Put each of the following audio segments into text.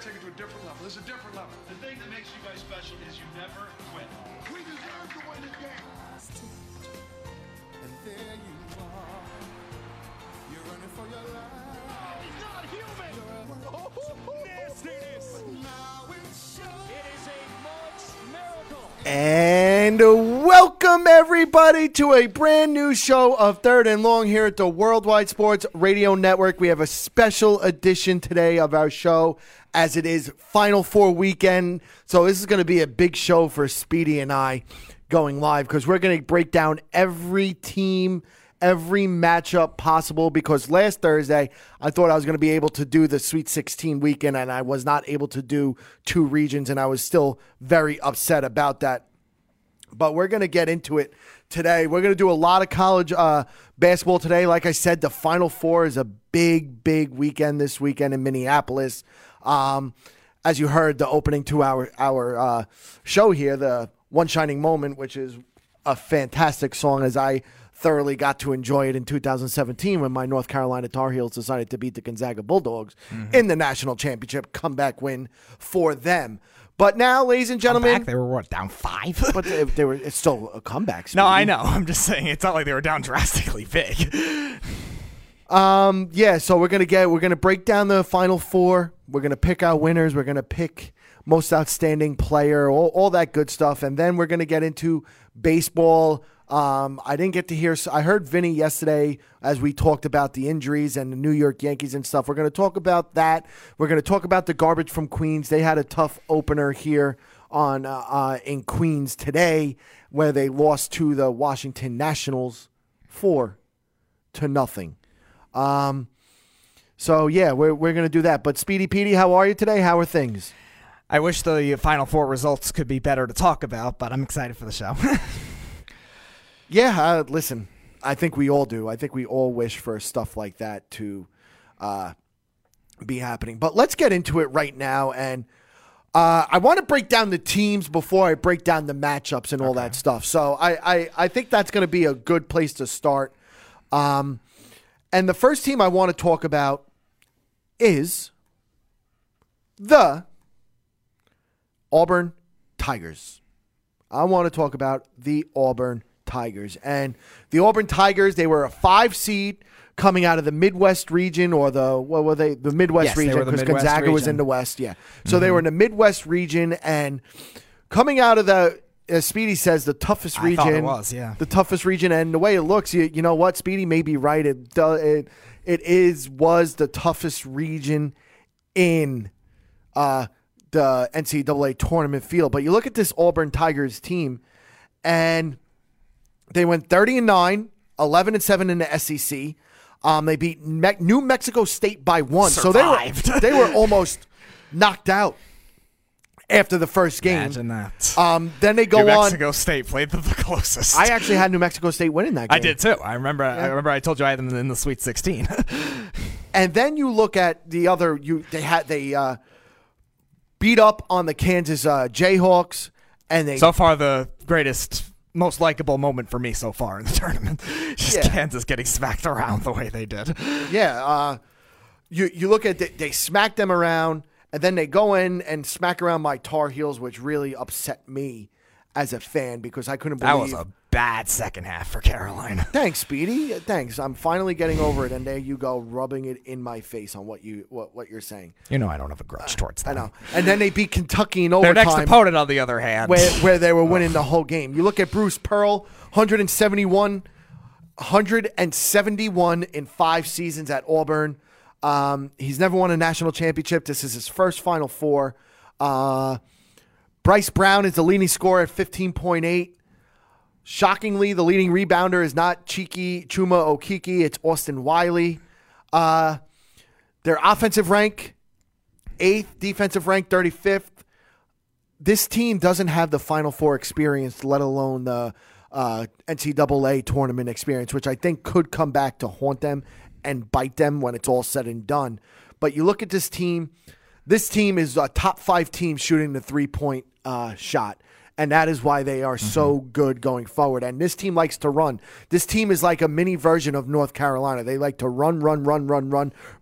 to take it to a different level. This is a different level. The thing that makes you guys special is you never quit. We deserve to win this game. And there you are. You're running for your life. Oh, he's not human. Oh, nastiness. Now it shows. It is a March miracle. And welcome, everybody, to a brand new show of Third and Long here at the Worldwide Sports Radio Network. We have a special edition today of our show, as it is Final Four weekend. So this is going to be a big show for Speedy and I going live, because we're going to break down every team, every matchup possible, because last Thursday I thought I was going to be able to do the Sweet 16 weekend, and I was not able to do two regions, and I was still very upset about that. But we're going to get into it today. We're going to do a lot of college basketball today. Like I said, the Final Four is a big, big weekend this weekend in Minneapolis. As you heard, the opening 2 hour show here, the One Shining Moment, which is a fantastic song, as I thoroughly got to enjoy it in 2017 when my North Carolina Tar Heels decided to beat the Gonzaga Bulldogs in the national championship comeback win for them. But now, ladies and gentlemen, comeback, they were what, down 5? But they were, it's still a comeback. No, I know. I'm just saying, it's not like they were down drastically big. Yeah. So we're gonna break down the Final Four. We're gonna pick our winners. We're gonna pick most outstanding player. All that good stuff. And then we're gonna get into baseball. I didn't get to hear. I heard Vinny yesterday as we talked about the injuries and the New York Yankees and stuff. We're going to talk about that. We're going to talk about the garbage from Queens. They had a tough opener here on in Queens today, where they lost to the Washington Nationals 4-0. So yeah, we're going to do that. But Speedy Petey, how are you today? How are things? I wish the Final Four results could be better to talk about, but I'm excited for the show. Yeah, listen, I think we all do. I think we all wish for stuff like that to be happening. But let's get into it right now. And I want to break down the teams before I break down the matchups and all that stuff. So I think that's going to be a good place to start. And the first team I want to talk about is the Auburn Tigers. I want to talk about the Auburn Tigers. And the Auburn Tigers, they were a 5 seed coming out of the Midwest region, or the, what were they? The Midwest region, because Gonzaga was in the West. Yeah. So they were in the Midwest region, and coming out of the, as Speedy says, the toughest region. I thought it was, yeah. The toughest region. And the way it looks, you know what? Speedy may be right. It was the toughest region in the NCAA tournament field. But you look at this Auburn Tigers team, and they went 30-9, 11-7 in the SEC. They beat New Mexico State by 1. Survived. So they were almost knocked out after the first game. Imagine that. Then they go on. New Mexico State played them the closest. I actually had New Mexico State winning that game. I did too. I remember. Yeah. I remember. I told you I had them in the Sweet 16. And then you look at the other. They beat up on the Kansas Jayhawks, and they so far the greatest. Most likable moment for me so far in the tournament. Kansas getting smacked around the way they did. Yeah. You look at they smack them around, and then they go in and smack around my Tar Heels, which really upset me as a fan, because I couldn't believe. That was a bad second half for Carolina. Thanks, Speedy. Thanks. I'm finally getting over it, and there you go, rubbing it in my face on what you're saying. You know I don't have a grudge towards that. I know. And then they beat Kentucky in overtime. Their next opponent, on the other hand. Where they were winning the whole game. You look at Bruce Pearl, 171 in 5 seasons at Auburn. He's never won a national championship. This is his first Final Four. Bryce Brown is the leading scorer at 15.8. Shockingly, the leading rebounder is not Chike Chuma-Okeke. It's Austin Wiley. Their offensive rank, 8th. Defensive rank, 35th. This team doesn't have the Final Four experience, let alone the NCAA tournament experience, which I think could come back to haunt them and bite them when it's all said and done. But you look at this team. This team is a top 5 team shooting the three-point shot. and that is why they are so good going forward. And this team likes to run. This team is like a mini version of North Carolina. They like to run.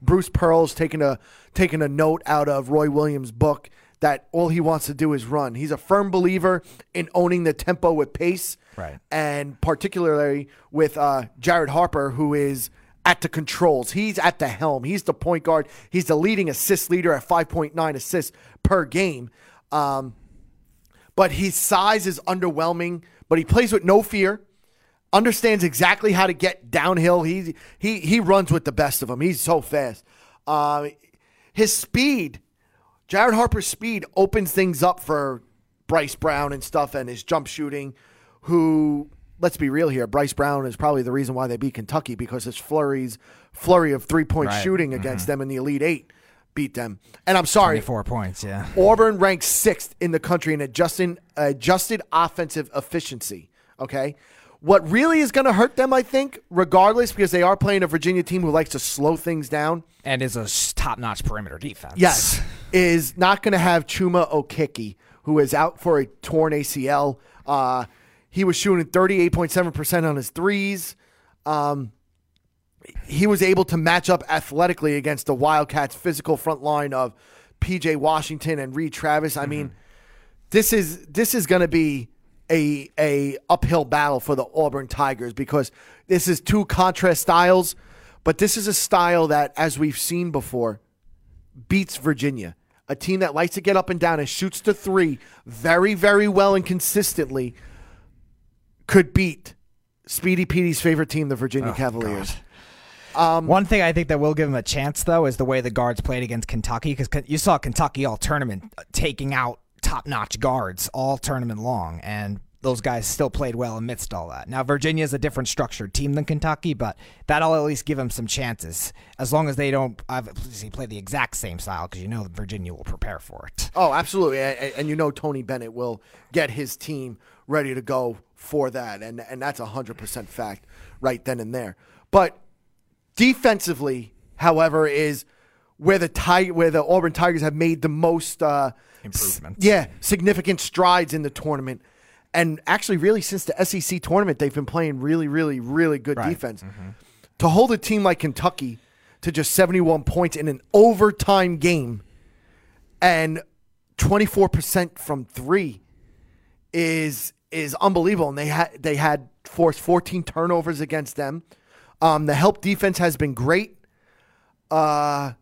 Bruce Pearl's taking a note out of Roy Williams' book that all he wants to do is run. He's a firm believer in owning the tempo with pace, right? And particularly with Jared Harper, who is at the controls. He's at the helm. He's the point guard. He's the leading assist leader at 5.9 assists per game. But his size is underwhelming, but he plays with no fear, understands exactly how to get downhill. He runs with the best of them. He's so fast. His speed, Jared Harper's speed, opens things up for Bryce Brown and stuff, and his jump shooting, who, let's be real here, Bryce Brown is probably the reason why they beat Kentucky, because his flurry of three-point shooting against them in the Elite Eight beat them. And I'm sorry, 24 points, yeah. Auburn ranks 6th in the country in adjusted offensive efficiency, okay? What really is going to hurt them, I think, regardless, because they are playing a Virginia team who likes to slow things down. And is a top-notch perimeter defense. Yes, is not going to have Chuma Okeke, who is out for a torn ACL. He was shooting 38.7% on his threes. He was able to match up athletically against the Wildcats' physical front line of P.J. Washington and Reed Travis. I mean, this is going to be a uphill battle for the Auburn Tigers, because this is two contrast styles, but this is a style that, as we've seen before, beats Virginia. A team that likes to get up and down and shoots the three very, very well and consistently could beat Speedy Petey's favorite team, the Virginia Cavaliers. God. One thing I think that will give him a chance, though, is the way the guards played against Kentucky, because you saw Kentucky all tournament taking out top-notch guards all tournament long, and those guys still played well amidst all that. Now, Virginia is a different structured team than Kentucky, but that'll at least give them some chances, as long as they don't obviously play the exact same style, because you know Virginia will prepare for it. Oh, absolutely, and you know Tony Bennett will get his team ready to go for that, and that's 100% fact right then and there. But defensively, however, is where the Auburn Tigers have made the most improvements. Significant strides in the tournament. And actually, really, since the SEC tournament, they've been playing really, really, really good defense. To hold a team like Kentucky to just 71 points in an overtime game and 24% from three is unbelievable. And they had forced 14 turnovers against them. The help defense has been great. But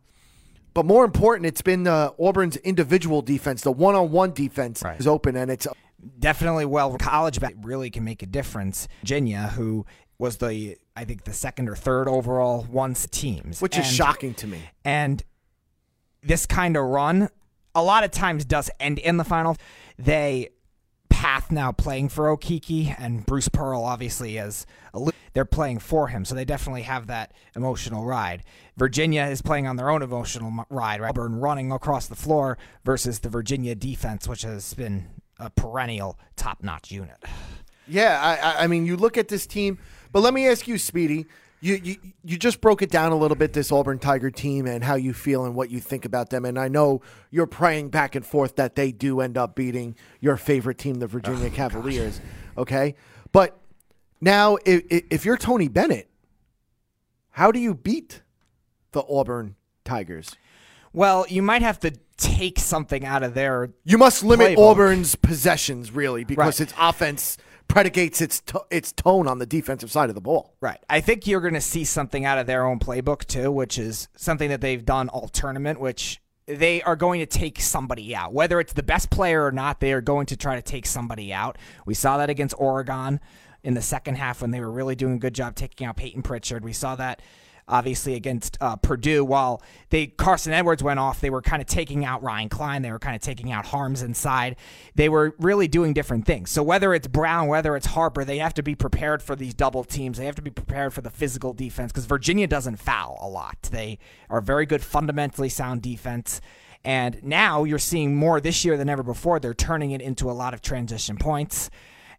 more important, it's been Auburn's individual defense. The one-on-one defense is open, and it's definitely college back really can make a difference. Virginia, who was I think the second or third overall teams. Which is shocking to me. And this kind of run a lot of times does end in the final. They path now playing for Okeke, and Bruce Pearl obviously is they're playing for him, so they definitely have that emotional ride. Virginia is playing on their own emotional ride, right? Auburn running across the floor versus the Virginia defense, which has been a perennial top-notch unit. Yeah, I mean, you look at this team, but let me ask you, Speedy, you just broke it down a little bit, this Auburn Tiger team, and how you feel and what you think about them. And I know you're praying back and forth that they do end up beating your favorite team, the Virginia Cavaliers. Gosh. Okay? But now, if you're Tony Bennett, how do you beat the Auburn Tigers? Well, you might have to take something out of their You must limit playbook. Auburn's possessions, really, because its offense predicates its tone on the defensive side of the ball. Right. I think you're going to see something out of their own playbook, too, which is something that they've done all tournament, which they are going to take somebody out. Whether it's the best player or not, they are going to try to take somebody out. We saw that against Oregon in the second half when they were really doing a good job taking out Peyton Pritchard. We saw that obviously against Purdue. While Carson Edwards went off, they were kind of taking out Ryan Klein. They were kind of taking out Harms inside. They were really doing different things. So whether it's Brown, whether it's Harper, they have to be prepared for these double teams. They have to be prepared for the physical defense, because Virginia doesn't foul a lot. They are very good, fundamentally sound defense. And now you're seeing more this year than ever before. They're turning it into a lot of transition points.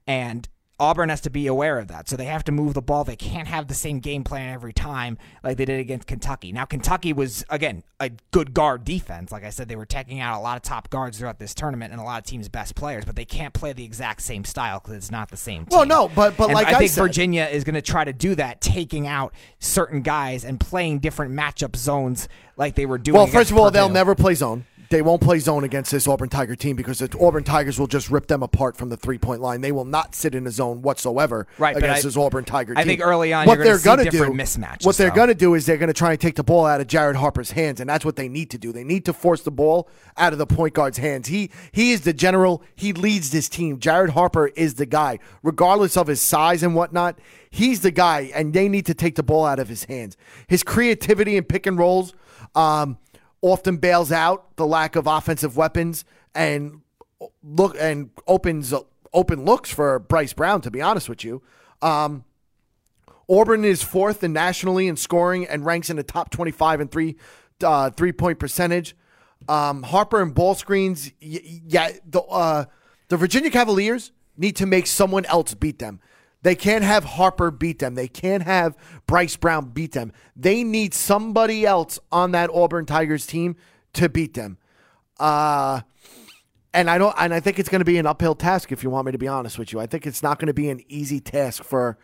And Auburn has to be aware of that. So they have to move the ball. They can't have the same game plan every time like they did against Kentucky. Now, Kentucky was, again, a good guard defense. Like I said, they were taking out a lot of top guards throughout this tournament and a lot of teams' best players, but they can't play the exact same style because it's not the same team. Well, no, but like I think said, Virginia is going to try to do that, taking out certain guys and playing different matchup zones like they were doing. Well, first of all, they'll never play zone. They won't play zone against this Auburn Tiger team because the Auburn Tigers will just rip them apart from the three-point line. They will not sit in a zone whatsoever against this Auburn Tiger team. I think early on what you're going to see different mismatches. What they're going to do is they're going to try and take the ball out of Jared Harper's hands, and that's what they need to do. They need to force the ball out of the point guard's hands. He is the general. He leads this team. Jared Harper is the guy. Regardless of his size and whatnot, he's the guy, and they need to take the ball out of his hands. His creativity in pick and rolls often bails out the lack of offensive weapons and opens open looks for Bryce Brown, to be honest with you. Auburn is fourth nationally in scoring and ranks in the top 25 in three-point percentage. Harper and ball screens, the Virginia Cavaliers need to make someone else beat them. They can't have Harper beat them. They can't have Bryce Brown beat them. They need somebody else on that Auburn Tigers team to beat them. And I think it's going to be an uphill task, if you want me to be honest with you. I think it's not going to be an easy task for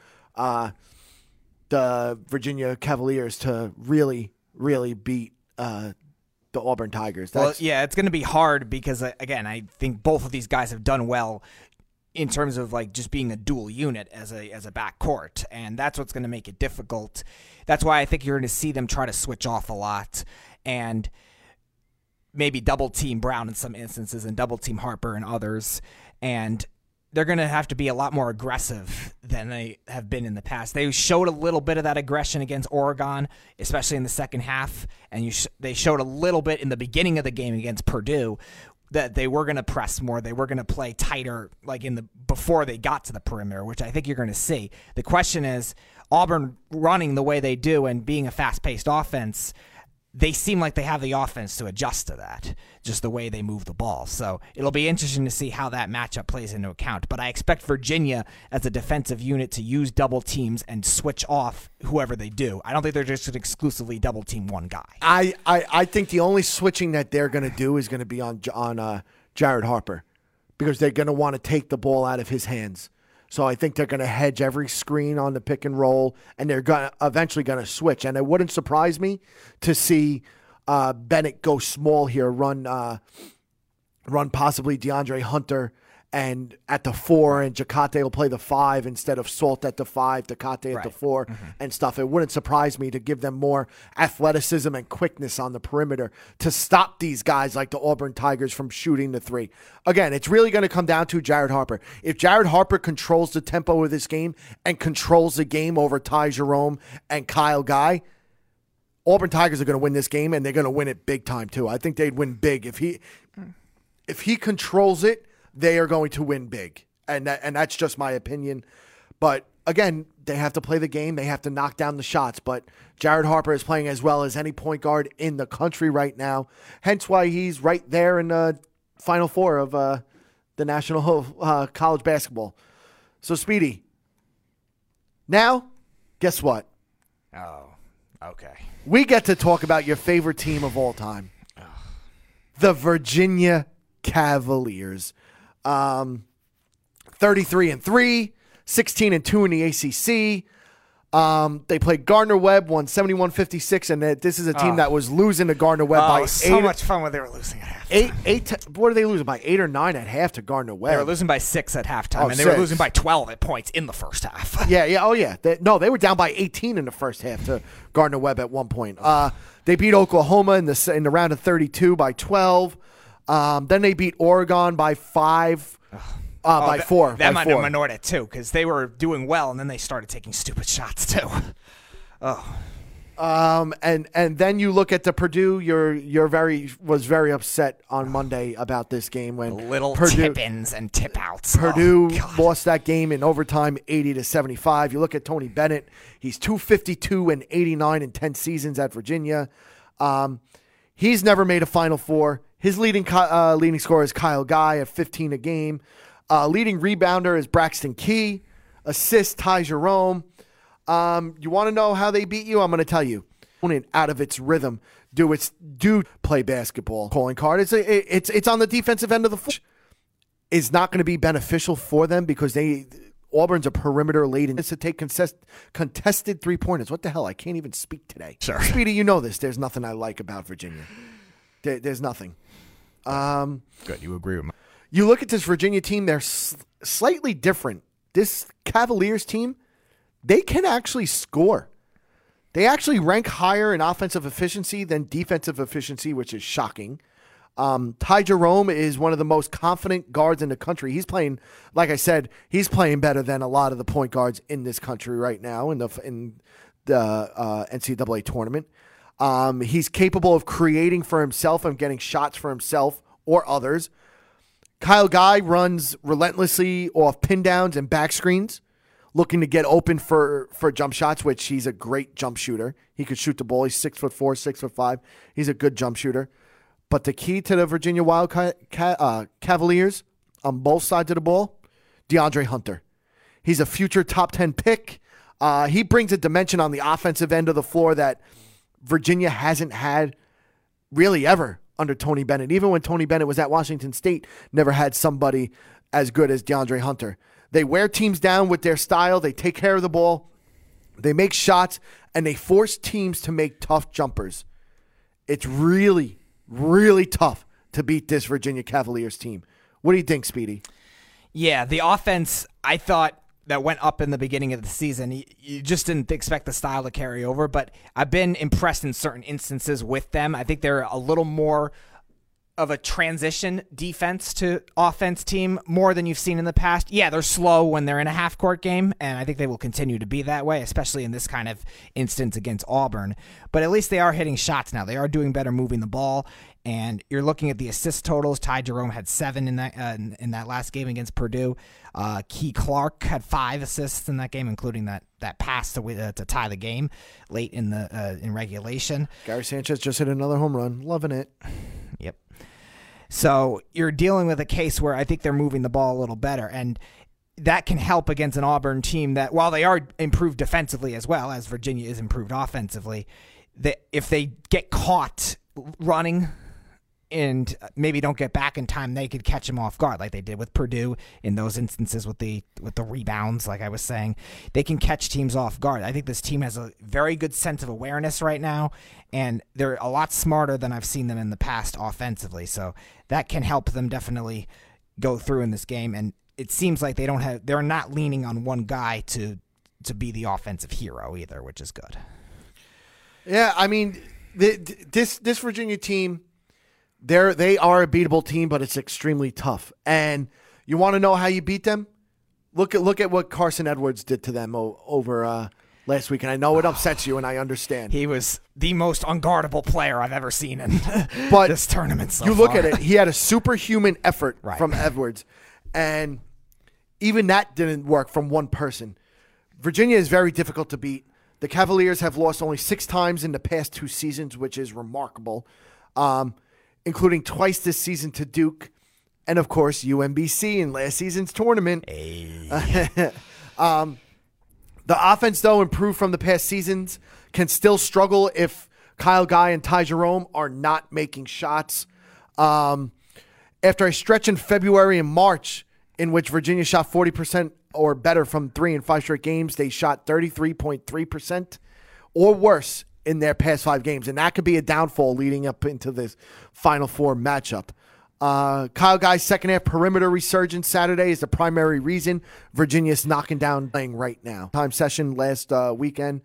the Virginia Cavaliers to really, really beat the Auburn Tigers. It's going to be hard because, again, I think both of these guys have done well in terms of like just being a dual unit as a backcourt, and that's what's going to make it difficult. That's why I think you're going to see them try to switch off a lot and maybe double team Brown in some instances and double team Harper in others, and they're going to have to be a lot more aggressive than they have been in the past. They showed a little bit of that aggression against Oregon, especially in the second half, and they showed a little bit in the beginning of the game against Purdue, that they were going to press more. They were going to play tighter like before they got to the perimeter, which I think you're going to see. The question is, Auburn running the way they do and being a fast-paced offense, they seem like they have the offense to adjust to that, just the way they move the ball. So it'll be interesting to see how that matchup plays into account. But I expect Virginia as a defensive unit to use double teams and switch off whoever they do. I don't think they're just going to exclusively double team one guy. I think the only switching that they're going to do is going to be on Jared Harper, because they're going to want to take the ball out of his hands. So I think they're going to hedge every screen on the pick and roll, and they're eventually going to switch. And it wouldn't surprise me to see Bennett go small here, run possibly DeAndre Hunter and at the 4, and Ducate will play the 5 instead of Salt at the 5, Ducate at the 4, and stuff. It wouldn't surprise me to give them more athleticism and quickness on the perimeter to stop these guys like the Auburn Tigers from shooting the 3. Again, it's really going to come down to Jared Harper. If Jared Harper controls the tempo of this game and controls the game over Ty Jerome and Kyle Guy, Auburn Tigers are going to win this game, and they're going to win it big time too. I think they'd win big. If he controls it, they are going to win big, and that's just my opinion. But, again, they have to play the game. They have to knock down the shots. But Jared Harper is playing as well as any point guard in the country right now, hence why he's right there in the Final Four of the National College Basketball. So, Speedy, now, guess what? Oh, okay. We get to talk about your favorite team of all time, the Virginia Cavaliers. 33-3, 16-2 in the ACC. They played Gardner-Webb, won 71-56, and this is a team that was losing to Gardner-Webb by 8. So much fun when they were losing at halftime. What are they losing by? 8 or 9 at half to Gardner-Webb. They were losing by 6 at halftime, and they were losing by 12 at points in the first half. Yeah. They were down by 18 in the first half to Gardner-Webb at one point. They beat Oklahoma in the round of 32 by 12. Then they beat Oregon by 5, by 4. That might have minored it, too, because they were doing well, and then they started taking stupid shots, too. And then you look at the Purdue. Was very upset on Monday about this game when little tip-ins and tip-outs. Purdue lost that game in overtime, 80-75. You look at Tony Bennett. He's 252 and 89 in 10 seasons at Virginia. He's never made a Final Four. His leading scorer is Kyle Guy at 15 a game. Leading rebounder is Braxton Key. assists, Ty Jerome. You want to know how they beat you? I'm going to tell you. Out of its rhythm, do play basketball. Calling card. It's on the defensive end of the floor. Is not going to be beneficial for them because Auburn's a perimeter lead. It's to take contested three-pointers. What the hell? I can't even speak today. Sorry. Speedy, you know this. There's nothing I like about Virginia. There's nothing. Good. You agree with me. You look at this Virginia team. They're slightly different. This Cavaliers team, they can actually score. They actually rank higher in offensive efficiency than defensive efficiency, which is shocking. Ty Jerome is one of the most confident guards in the country. He's playing, like I said, he's playing better than a lot of the point guards in this country right now in the NCAA tournament. He's capable of creating for himself and getting shots for himself or others. Kyle Guy runs relentlessly off pin downs and back screens, looking to get open for jump shots, which he's a great jump shooter. He could shoot the ball. He's 6'4", 6'5". He's a good jump shooter. But the key to the Virginia Cavaliers on both sides of the ball, DeAndre Hunter. He's a future top 10 pick. He brings a dimension on the offensive end of the floor that Virginia hasn't had really ever under Tony Bennett. Even when Tony Bennett was at Washington State, never had somebody as good as DeAndre Hunter. They wear teams down with their style. They take care of the ball. They make shots, and they force teams to make tough jumpers. It's really, really tough to beat this Virginia Cavaliers team. What do you think, Speedy? Yeah, the offense, I thought, that went up in the beginning of the season. You just didn't expect the style to carry over, but I've been impressed in certain instances with them. I think they're a little more of a transition defense to offense team more than you've seen in the past. Yeah, they're slow when they're in a half-court game, and I think they will continue to be that way, especially in this kind of instance against Auburn. But at least they are hitting shots now. They are doing better moving the ball, and you're looking at the assist totals. Ty Jerome had 7 in that last game against Purdue. Key Clark had 5 assists in that game, including that pass to tie the game late in the in regulation. Gary Sanchez just hit another home run. Loving it. Yep. So you're dealing with a case where I think they're moving the ball a little better, and that can help against an Auburn team that, while they are improved defensively as well as Virginia is improved offensively, that if they get caught running and maybe don't get back in time, they could catch them off guard like they did with Purdue in those instances with the rebounds, like I was saying. They can catch teams off guard. I think this team has a very good sense of awareness right now, and they're a lot smarter than I've seen them in the past offensively. So that can help them definitely go through in this game. And it seems like they're not leaning on one guy to be the offensive hero either, which is good. Yeah, I mean, this Virginia team, They are a beatable team, but it's extremely tough. And you want to know how you beat them? Look at what Carson Edwards did to them over last week. And I know it upsets you, and I understand. He was the most unguardable player I've ever seen in this tournament so far. You look at it, he had a superhuman effort from Edwards. And even that didn't work from one person. Virginia is very difficult to beat. The Cavaliers have lost only 6 times in the past 2 seasons, which is remarkable. Including twice this season to Duke and, of course, UMBC in last season's tournament. Hey. The offense, though, improved from the past seasons, can still struggle if Kyle Guy and Ty Jerome are not making shots. After a stretch in February and March in which Virginia shot 40% or better from 3 in 5 straight games, they shot 33.3% or worse in their past 5 games, and that could be a downfall leading up into this Final Four matchup. Kyle Guy's second-half perimeter resurgence Saturday is the primary reason Virginia's knocking down playing right now. Time session last weekend.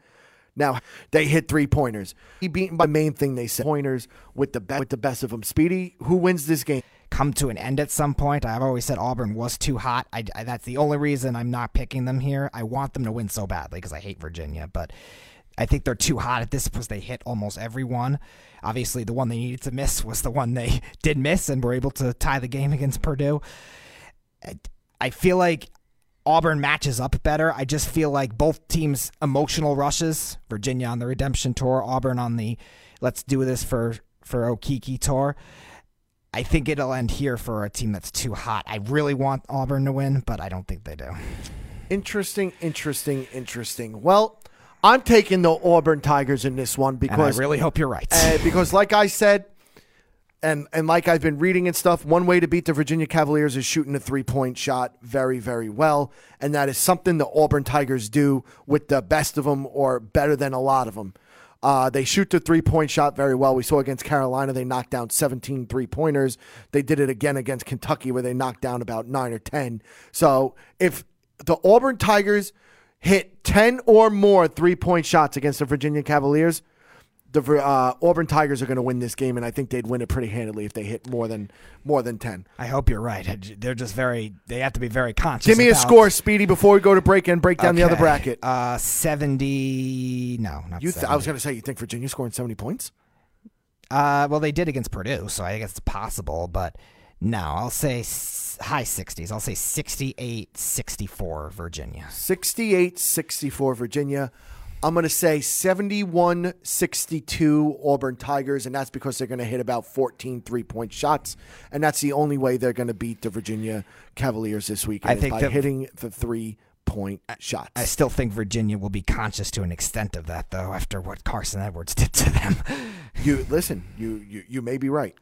Now, they hit three-pointers. He beaten by the main thing they said. Pointers with the best of them. Speedy, who wins this game? Come to an end at some point. I've always said Auburn was too hot. That's the only reason I'm not picking them here. I want them to win so badly because I hate Virginia, but I think they're too hot at this because they hit almost every one. Obviously, the one they needed to miss was the one they did miss and were able to tie the game against Purdue. I feel like Auburn matches up better. I just feel like both teams' emotional rushes, Virginia on the redemption tour, Auburn on the let's do this for Okiki tour. I think it'll end here for a team that's too hot. I really want Auburn to win, but I don't think they do. Interesting. Well, I'm taking the Auburn Tigers in this one because— and I really hope you're right. Because like I said, and like I've been reading and stuff, one way to beat the Virginia Cavaliers is shooting a three-point shot very, very well. And that is something the Auburn Tigers do with the best of them, or better than a lot of them. They shoot the three-point shot very well. We saw against Carolina they knocked down 17 three-pointers. They did it again against Kentucky where they knocked down about 9 or 10. So if the Auburn Tigers hit 10 or more three-point shots against the Virginia Cavaliers, the Auburn Tigers are going to win this game, and I think they'd win it pretty handily if they hit more than 10. I hope you're right. They're just they have to be very conscious. Give me a score, Speedy, before we go to break and break down the other bracket. 70. No, not 70. I was going to say, you think Virginia scoring 70 points? Well, they did against Purdue, so I guess it's possible, but no, I'll say high 60s. I'll say 68-64 Virginia. 68-64 Virginia. I'm going to say 71-62 Auburn Tigers, and that's because they're going to hit about 14 three-point shots, and that's the only way they're going to beat the Virginia Cavaliers this weekend, by hitting the three-point shots. I still think Virginia will be conscious to an extent of that, though, after what Carson Edwards did to them. You may be right.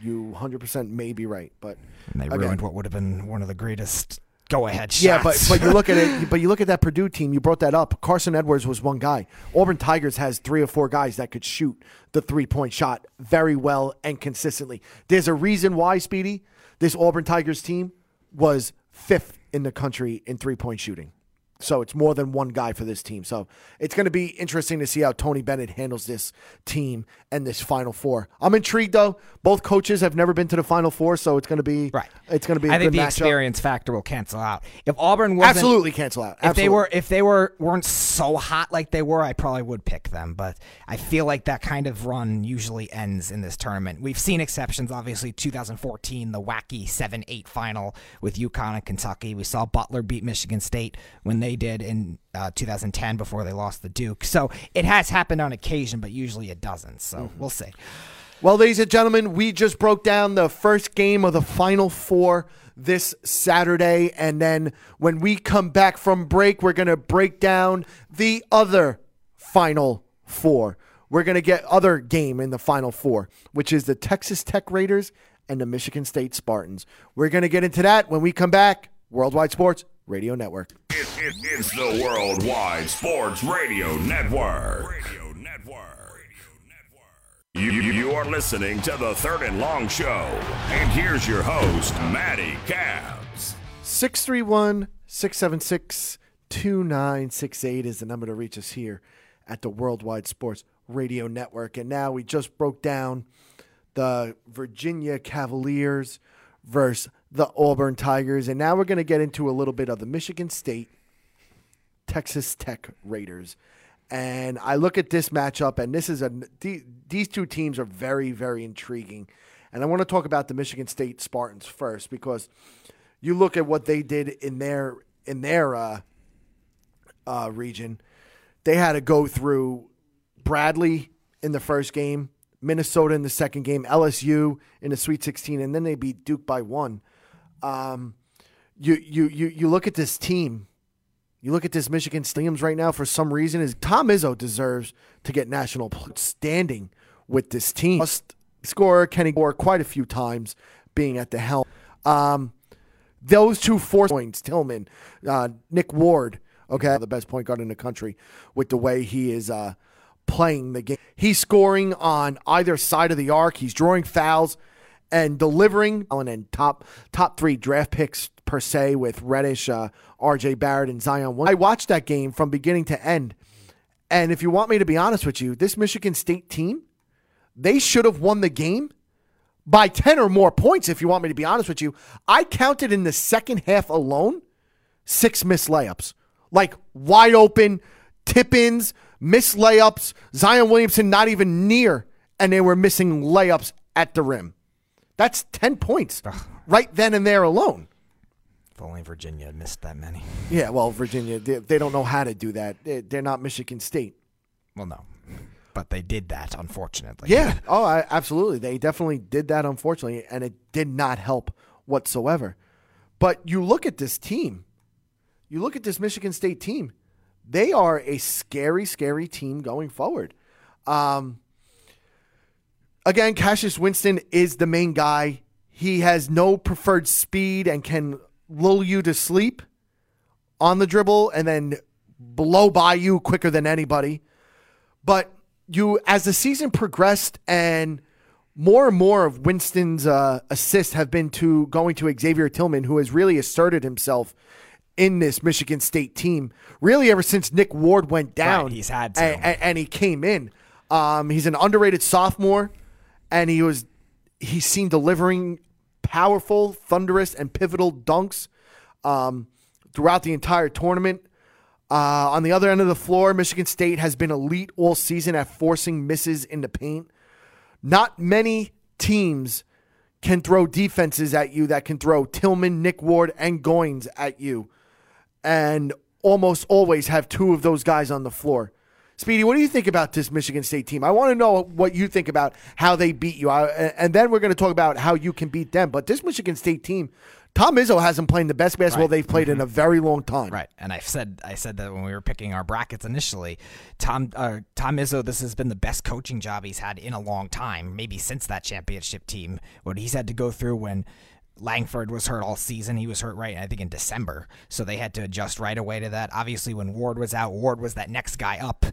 You 100% may be right, but they ruined what would have been one of the greatest go-ahead shots. Yeah, but you look at it. But you look at that Purdue team. You brought that up. Carson Edwards was one guy. Auburn Tigers has 3 or 4 guys that could shoot the three-point shot very well and consistently. There's a reason why, Speedy, this Auburn Tigers team was 5th in the country in three-point shooting. So it's more than one guy for this team. So it's going to be interesting to see how Tony Bennett handles this team and this Final Four. I'm intrigued, though. Both coaches have never been to the Final Four, so it's going to be right. It's going to be. I think the experience factor will cancel out. If Auburn wasn't absolutely cancel out. Absolutely. If they weren't so hot like they were, I probably would pick them. But I feel like that kind of run usually ends in this tournament. We've seen exceptions, obviously. 2014, the wacky 7-8 final with UConn and Kentucky. We saw Butler beat Michigan State when they did in 2010 before they lost the Duke. So it has happened on occasion, but usually it doesn't. So We'll see. Well, ladies and gentlemen, we just broke down the first game of the Final Four this Saturday. And then when we come back from break, we're going to break down the other Final Four. We're going to get other game in the Final Four, which is the Texas Tech Raiders and the Michigan State Spartans. We're going to get into that when we come back. Worldwide Sports Radio Network. It's the Worldwide Sports Radio Network. You are listening to the Third and Long Show. And here's your host, Matty Cavs. 631-676-2968 is the number to reach us here at the Worldwide Sports Radio Network. And now we just broke down the Virginia Cavaliers versus the Auburn Tigers, and now we're going to get into a little bit of the Michigan State Texas Tech Raiders. And I look at this matchup, and this is these two teams are very, very intriguing. And I want to talk about the Michigan State Spartans first, because you look at what they did in their region. They had to go through Bradley in the first game, Minnesota in the second game, LSU in the Sweet 16, and then they beat Duke by 1. You look at this team. You look at this Michigan State right now. For some reason, Tom Izzo deserves to get national standing with this team. Scorer Kenny Gore quite a few times being at the helm. Those 2 4 points, Tillman, Nick Ward, okay, the best point guard in the country with the way he is playing the game. He's scoring on either side of the arc. He's drawing fouls and delivering. And top 3 draft picks per se with Reddish, R.J. Barrett, and Zion. I watched that game from beginning to end. And if you want me to be honest with you, this Michigan State team, they should have won the game by 10 or more points, if you want me to be honest with you. I counted in the second half alone 6 missed layups. Like wide open, tip-ins, missed layups, Zion Williamson not even near, and they were missing layups at the rim. That's 10 points right then and there alone. If only Virginia had missed that many. Yeah, well, Virginia, they don't know how to do that. They're not Michigan State. Well, no, but they did that, unfortunately. Yeah, absolutely. They definitely did that, unfortunately, and it did not help whatsoever. But you look at this team. you look at this Michigan State team, they are a scary, scary team going forward. Again, Cassius Winston is the main guy. He has no preferred speed and can lull you to sleep on the dribble and then blow by you quicker than anybody. But you, as the season progressed and more of Winston's assists have been to going to Xavier Tillman, who has really asserted himself in this Michigan State team, really ever since Nick Ward went down. Right, he's had to. And he came in. He's an underrated sophomore, and he's seen delivering powerful, thunderous, and pivotal dunks throughout the entire tournament. On the other end of the floor, Michigan State has been elite all season at forcing misses in the paint. Not many teams can throw defenses at you that can throw Tillman, Nick Ward, and Goins at you, and almost always have two of those guys on the floor. Speedy, what do you think about this Michigan State team? I want to know what you think about how they beat you. And then we're going to talk about how you can beat them. But this Michigan State team, Tom Izzo hasn't played the best basketball they've played in a very long time. Right. And I said that when we were picking our brackets initially, Tom Izzo, this has been the best coaching job he's had in a long time, maybe since that championship team, what he's had to go through when Langford was hurt all season. He was hurt, right, I think, in December. So they had to adjust right away to that. Obviously, when Ward was out, Ward was that next guy up.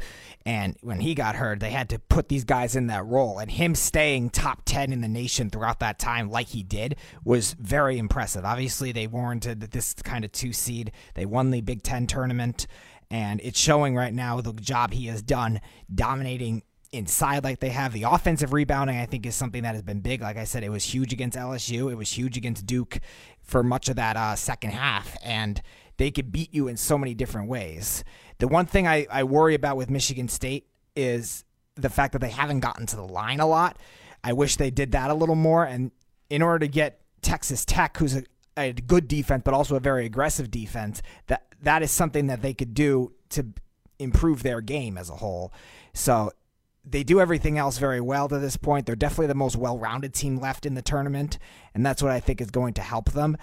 And when he got hurt, they had to put these guys in that role. And him staying top 10 in the nation throughout that time like he did was very impressive. Obviously, they warranted this kind of 2 seed. They won the Big Ten tournament. And it's showing right now the job he has done dominating inside like they have. The offensive rebounding, I think, is something that has been big. Like I said, it was huge against LSU. It was huge against Duke for much of that second half, and they could beat you in so many different ways. The one thing I worry about with Michigan State is the fact that they haven't gotten to the line a lot. I wish they did that a little more, and in order to get Texas Tech, who's a good defense but also a very aggressive defense, that is something that they could do to improve their game as a whole. So they do everything else very well to this point. They're definitely the most well-rounded team left in the tournament, and that's what I think is going to help them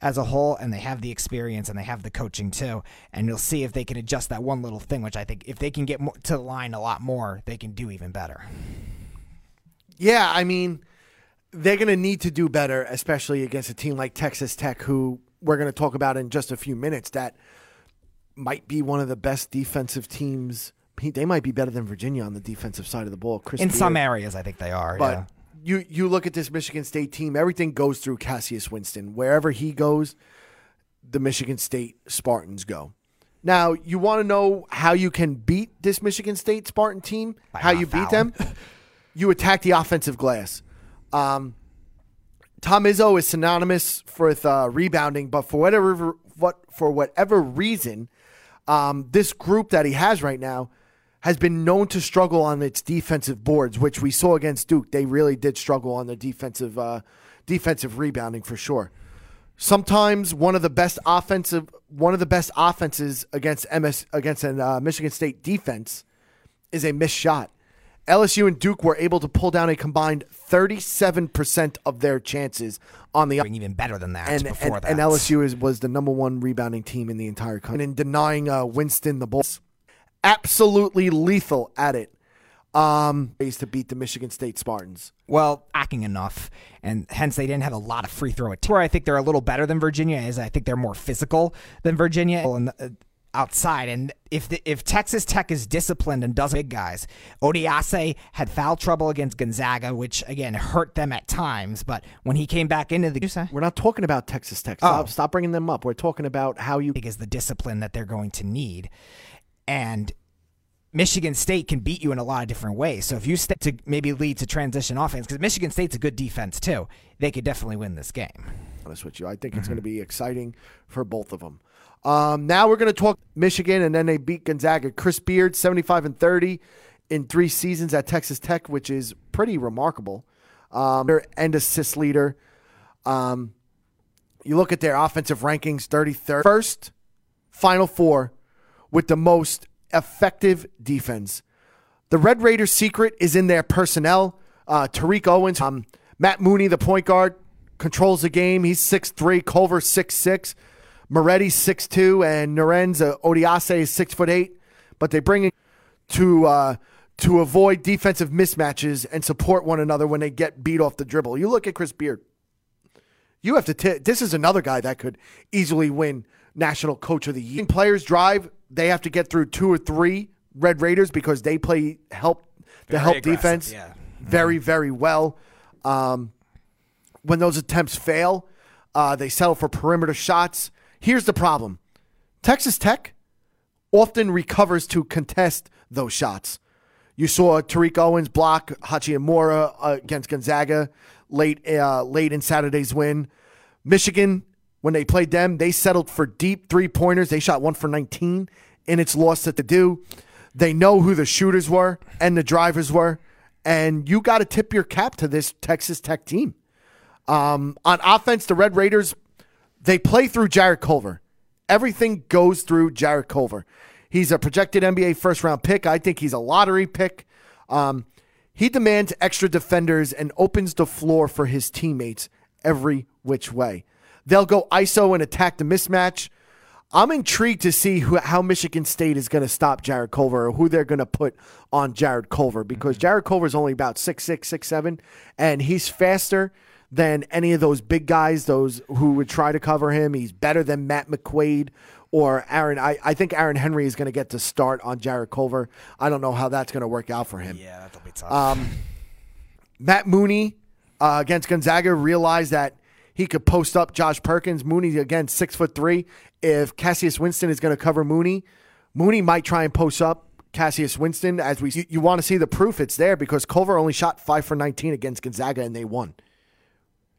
as a whole, and they have the experience, and they have the coaching too, and you'll see if they can adjust that one little thing, which I think if they can get to the line a lot more, they can do even better. Yeah, I mean, they're going to need to do better, especially against a team like Texas Tech, who we're going to talk about in just a few minutes, that might be one of the best defensive teams. They might be better than Virginia on the defensive side of the ball. Chris Beard. Some areas, I think they are. But yeah. You look at this Michigan State team, everything goes through Cassius Winston. Wherever he goes, the Michigan State Spartans go. Now, you want to know how you can beat this Michigan State Spartan team, how you beat them? You attack the offensive glass. Tom Izzo is synonymous with rebounding, but for whatever reason, this group that he has right now has been known to struggle on its defensive boards, which we saw against Duke. They really did struggle on the defensive rebounding for sure. Sometimes one of the best offenses against Michigan State defense is a missed shot. LSU and Duke were able to pull down a combined 37% of their chances on the even better than that. And before that, and LSU was the number one rebounding team in the entire country. And in denying Winston the ball. Absolutely lethal at it. Ways to beat the Michigan State Spartans. Well, acting enough, and hence they didn't have a lot of free throw attempts. Where I think they're a little better than Virginia is I think they're more physical than Virginia outside. And if Texas Tech is disciplined and does big guys, Odiase had foul trouble against Gonzaga, which again hurt them at times. But when he came back into the, we're not talking about Texas Tech. Stop bringing them up. We're talking about how you is the discipline that they're going to need. And Michigan State can beat you in a lot of different ways. So if you step to maybe lead to transition offense, because Michigan State's a good defense too, they could definitely win this game. Honest with you, I think it's going to be exciting for both of them. Now we're going to talk Michigan, and then they beat Gonzaga. Chris Beard, 75-30 in 3 seasons at Texas Tech, which is pretty remarkable. And assist leader. You look at their offensive rankings, 33rd. First, Final Four, with the most effective defense. The Red Raiders' secret is in their personnel. Tariq Owens, Matt Mooney, the point guard, controls the game. He's 6'3", Culver 6'6". Moretti's 6'2", and Norense Odiase is 6'8", but they bring it to avoid defensive mismatches and support one another when they get beat off the dribble. You look at Chris Beard. You have to this is another guy that could easily win National Coach of the Year. When players drive, they have to get through two or three Red Raiders because they play help defense very, very well. When those attempts fail, they settle for perimeter shots. Here's the problem. Texas Tech often recovers to contest those shots. You saw Tariq Owens block Hachimura against Gonzaga late in Saturday's win. Michigan, when they played them, they settled for deep three-pointers. They shot 1 for 19 in its loss that they do. They know who the shooters were and the drivers were, and you got to tip your cap to this Texas Tech team. On offense, the Red Raiders, they play through Jarrett Culver. Everything goes through Jarrett Culver. He's a projected NBA first-round pick. I think he's a lottery pick. He demands extra defenders and opens the floor for his teammates every which way. They'll go ISO and attack the mismatch. I'm intrigued to see how Michigan State is going to stop Jarrett Culver or who they're going to put on Jarrett Culver, because Jarrett Culver is only about 6'6", 6'7", and he's faster than any of those big guys, those who would try to cover him. He's better than Matt McQuaid or Aaron. I think Aaron Henry is going to get to start on Jarrett Culver. I don't know how that's going to work out for him. Yeah, that'll be tough. Matt Mooney against Gonzaga realized that he could post up Josh Perkins. Mooney, again, 6'3". If Cassius Winston is going to cover Mooney, Mooney might try and post up Cassius Winston. As we you want to see the proof, it's there, because Culver only shot 5 for 19 against Gonzaga, and they won.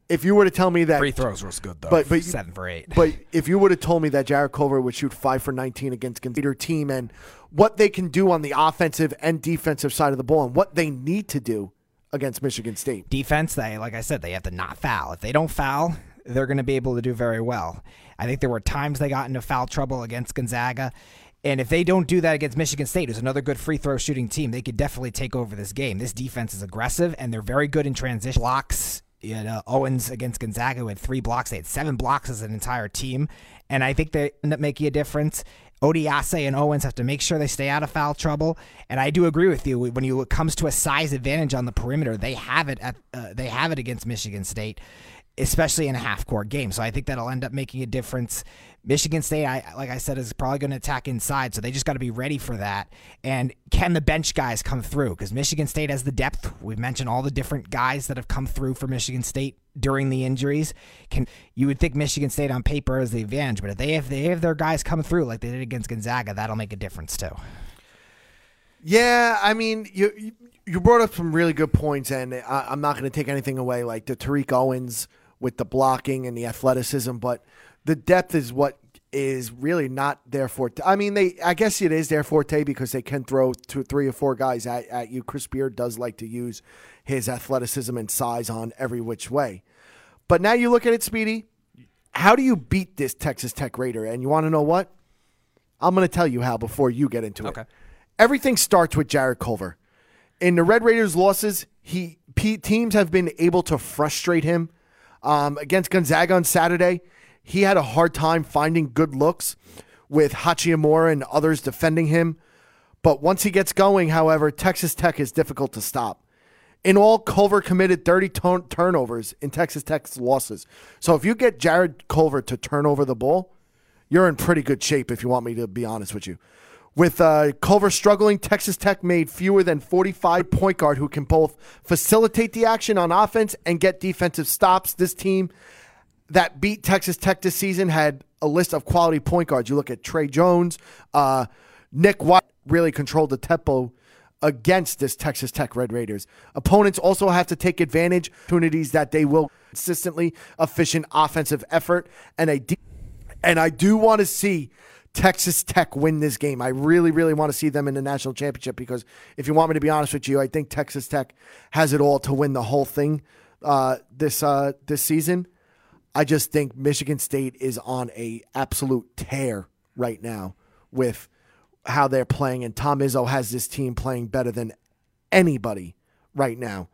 If you were to tell me that... Free throws was good, though, but 7 for 8. But if you would have told me that Jarrett Culver would shoot 5 for 19 against Gonzaga team, and what they can do on the offensive and defensive side of the ball and what they need to do against Michigan State. Defense, like I said, they have to not foul. If they don't foul, they're going to be able to do very well. I think there were times they got into foul trouble against Gonzaga, and if they don't do that against Michigan State, who's another good free throw shooting team, they could definitely take over this game. This defense is aggressive, and they're very good in transition blocks. You know, Owens against Gonzaga with 3 blocks. They had 7 blocks as an entire team, and I think they end up making a difference. Odiase and Owens have to make sure they stay out of foul trouble, and I do agree with you. When it comes to a size advantage on the perimeter, they have it. They have it against Michigan State, especially in a half-court game. So I think that'll end up making a difference. Michigan State, like I said, is probably going to attack inside, so they just got to be ready for that. And can the bench guys come through? Because Michigan State has the depth. We've mentioned all the different guys that have come through for Michigan State during the injuries. You would think Michigan State on paper is the advantage, but if they have their guys come through like they did against Gonzaga, that'll make a difference too. Yeah, I mean, you brought up some really good points, and I'm not going to take anything away, like the Tariq Owens with the blocking and the athleticism, but the depth is what is really not their forte. I mean, I guess it is their forte because they can throw 2, 3, or 4 guys at you. Chris Beard does like to use his athleticism and size on every which way. But now you look at it, Speedy, how do you beat this Texas Tech Raider? And you want to know what? I'm going to tell you how before you get into it. Everything starts with Jarrett Culver. In the Red Raiders' losses, teams have been able to frustrate him. Against Gonzaga on Saturday, he had a hard time finding good looks with Hachimura and others defending him. But once he gets going, however, Texas Tech is difficult to stop. In all, Culver committed 30 turnovers in Texas Tech's losses. So if you get Jarrett Culver to turn over the ball, you're in pretty good shape, if you want me to be honest with you. With Culver struggling, Texas Tech made fewer than 45 point guard who can both facilitate the action on offense and get defensive stops. This team that beat Texas Tech this season had a list of quality point guards. You look at Trey Jones, Nick Ward really controlled the tempo against this Texas Tech Red Raiders. Opponents also have to take advantage of opportunities that they will consistently efficient offensive effort. And I do want to see Texas Tech win this game. I really, really want to see them in the national championship, because if you want me to be honest with you, I think Texas Tech has it all to win the whole thing this season. I just think Michigan State is on a absolute tear right now with how they're playing, and Tom Izzo has this team playing better than anybody right now.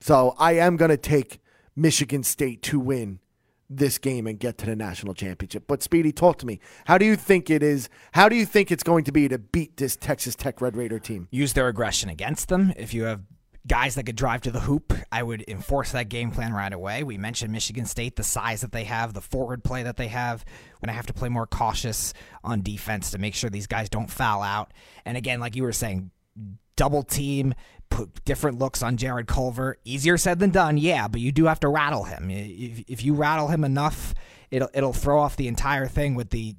So I am going to take Michigan State to win this game and get to the national championship. But Speedy, talk to me. How do you think it is? How do you think it's going to be to beat this Texas Tech Red Raider team? Use their aggression against them. If you have guys that could drive to the hoop, I would enforce that game plan right away. We mentioned Michigan State, the size that they have, the forward play that they have. We're going to have to play more cautious on defense to make sure these guys don't foul out. And again, like you were saying, double team, put different looks on Jarrett Culver. Easier said than done, yeah, but you do have to rattle him. If you rattle him enough, it'll throw off the entire thing with the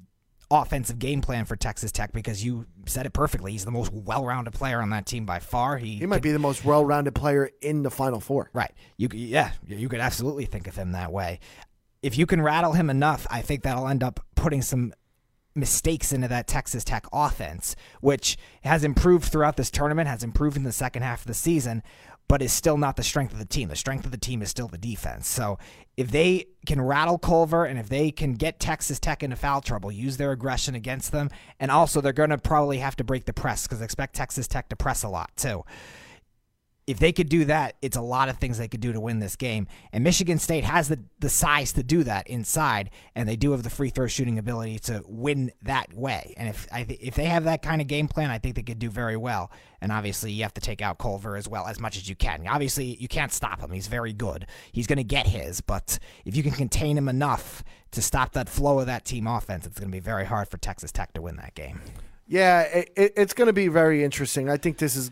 offensive game plan for Texas Tech, because you said it perfectly. He's the most well-rounded player on that team by far. He might be the most well-rounded player in the Final Four. Right. You could absolutely think of him that way. If you can rattle him enough, I think that'll end up putting some mistakes into that Texas Tech offense, which has improved throughout this tournament, has improved in the second half of the season, but is still not the strength of the team. The strength of the team is still the defense. So if they can rattle Culver and if they can get Texas Tech into foul trouble, use their aggression against them, and also they're going to probably have to break the press, because expect Texas Tech to press a lot too. If they could do that, it's a lot of things they could do to win this game. And Michigan State has the size to do that inside, and they do have the free throw shooting ability to win that way. And if they have that kind of game plan, I think they could do very well. And obviously, you have to take out Culver as well, as much as you can. Obviously, you can't stop him. He's very good. He's going to get his. But if you can contain him enough to stop that flow of that team offense, it's going to be very hard for Texas Tech to win that game. Yeah, it's going to be very interesting. I think this is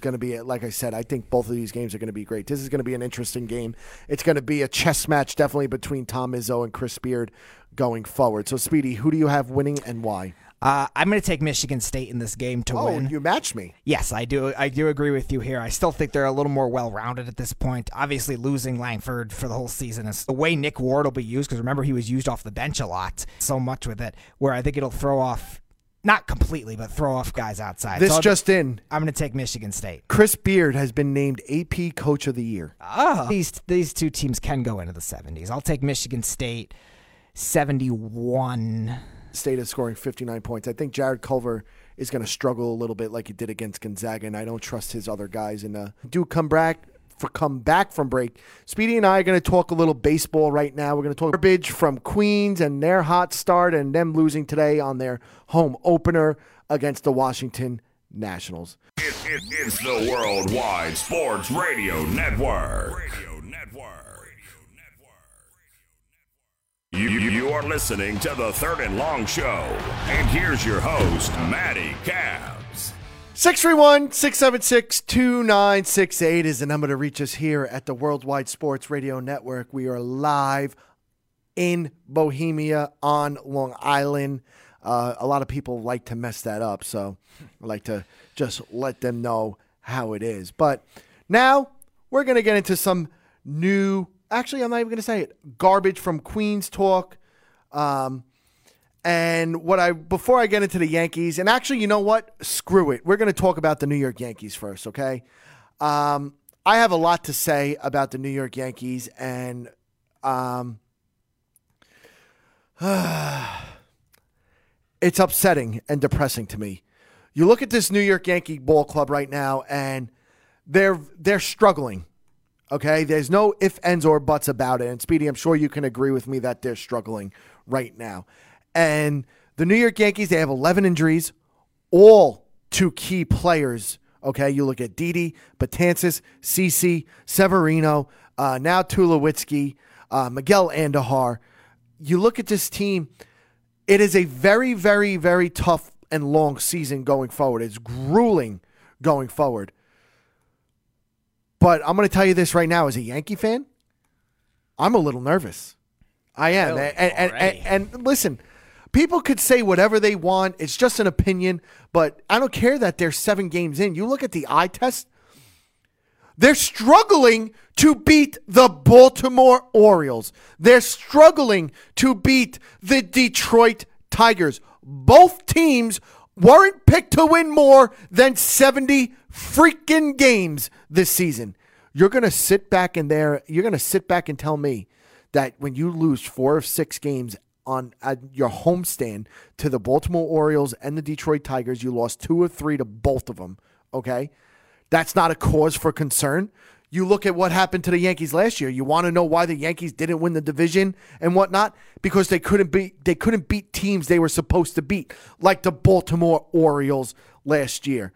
going to be, like I said, I think both of these games are going to be great. This is going to be an interesting game. It's going to be a chess match, definitely, between Tom Izzo and Chris Beard going forward. So, Speedy, who do you have winning and why? I'm going to take Michigan State in this game to win. Oh, you matched me. Yes, I do agree with you here. I still think they're a little more well-rounded at this point. Obviously, losing Langford for the whole season is the way Nick Ward will be used, because remember, he was used off the bench a lot, so much with it, where I think it'll throw off, not completely, but throw off guys outside. This so just in. I'm going to take Michigan State. Chris Beard has been named AP Coach of the Year. Oh. These two teams can go into the 70s. I'll take Michigan State, 71. State is scoring 59 points. I think Jarrett Culver is going to struggle a little bit like he did against Gonzaga, and I don't trust his other guys. And come back from break, Speedy and I are going to talk a little baseball right now. We're going to talk garbage from Queens and their hot start and them losing today on their home opener against the Washington Nationals. It's the Worldwide Sports Radio Network. You are listening to The Third and Long Show. And here's your host, Matty Cabbs. 631-676-2968 is the number to reach us here at the Worldwide Sports Radio Network. We are live in Bohemia on Long Island. A lot of people like to mess that up, so I like to just let them know how it is. But now we're going to get into some new, actually, I'm not even going to say it, garbage from Queens talk. And before I get into the Yankees, and actually, you know what? Screw it. We're going to talk about the New York Yankees first, okay? I have a lot to say about the New York Yankees, and it's upsetting and depressing to me. You look at this New York Yankee ball club right now, and they're struggling, okay? There's no ifs, ands, or buts about it. And Speedy, I'm sure you can agree with me that they're struggling right now. And the New York Yankees, they have 11 injuries, all to key players. Okay, you look at Didi, Betances, Cece, Severino, now Tulowitzki, Miguel Andujar. You look at this team, it is a very, very, very tough and long season going forward. It's grueling going forward. But I'm going to tell you this right now, as a Yankee fan, I'm a little nervous. I am. Really? And listen, people could say whatever they want. It's just an opinion, but I don't care that they're 7 games in. You look at the eye test. They're struggling to beat the Baltimore Orioles. They're struggling to beat the Detroit Tigers. Both teams weren't picked to win more than 70 freaking games this season. You're going to sit back in there. You're going to sit back and tell me that when you lose 4 of 6 games on your homestand to the Baltimore Orioles and the Detroit Tigers, you lost 2 of 3 to both of them, okay? That's not a cause for concern. You look at what happened to the Yankees last year. You want to know why the Yankees didn't win the division and whatnot? Because they couldn't beat teams they were supposed to beat, like the Baltimore Orioles last year.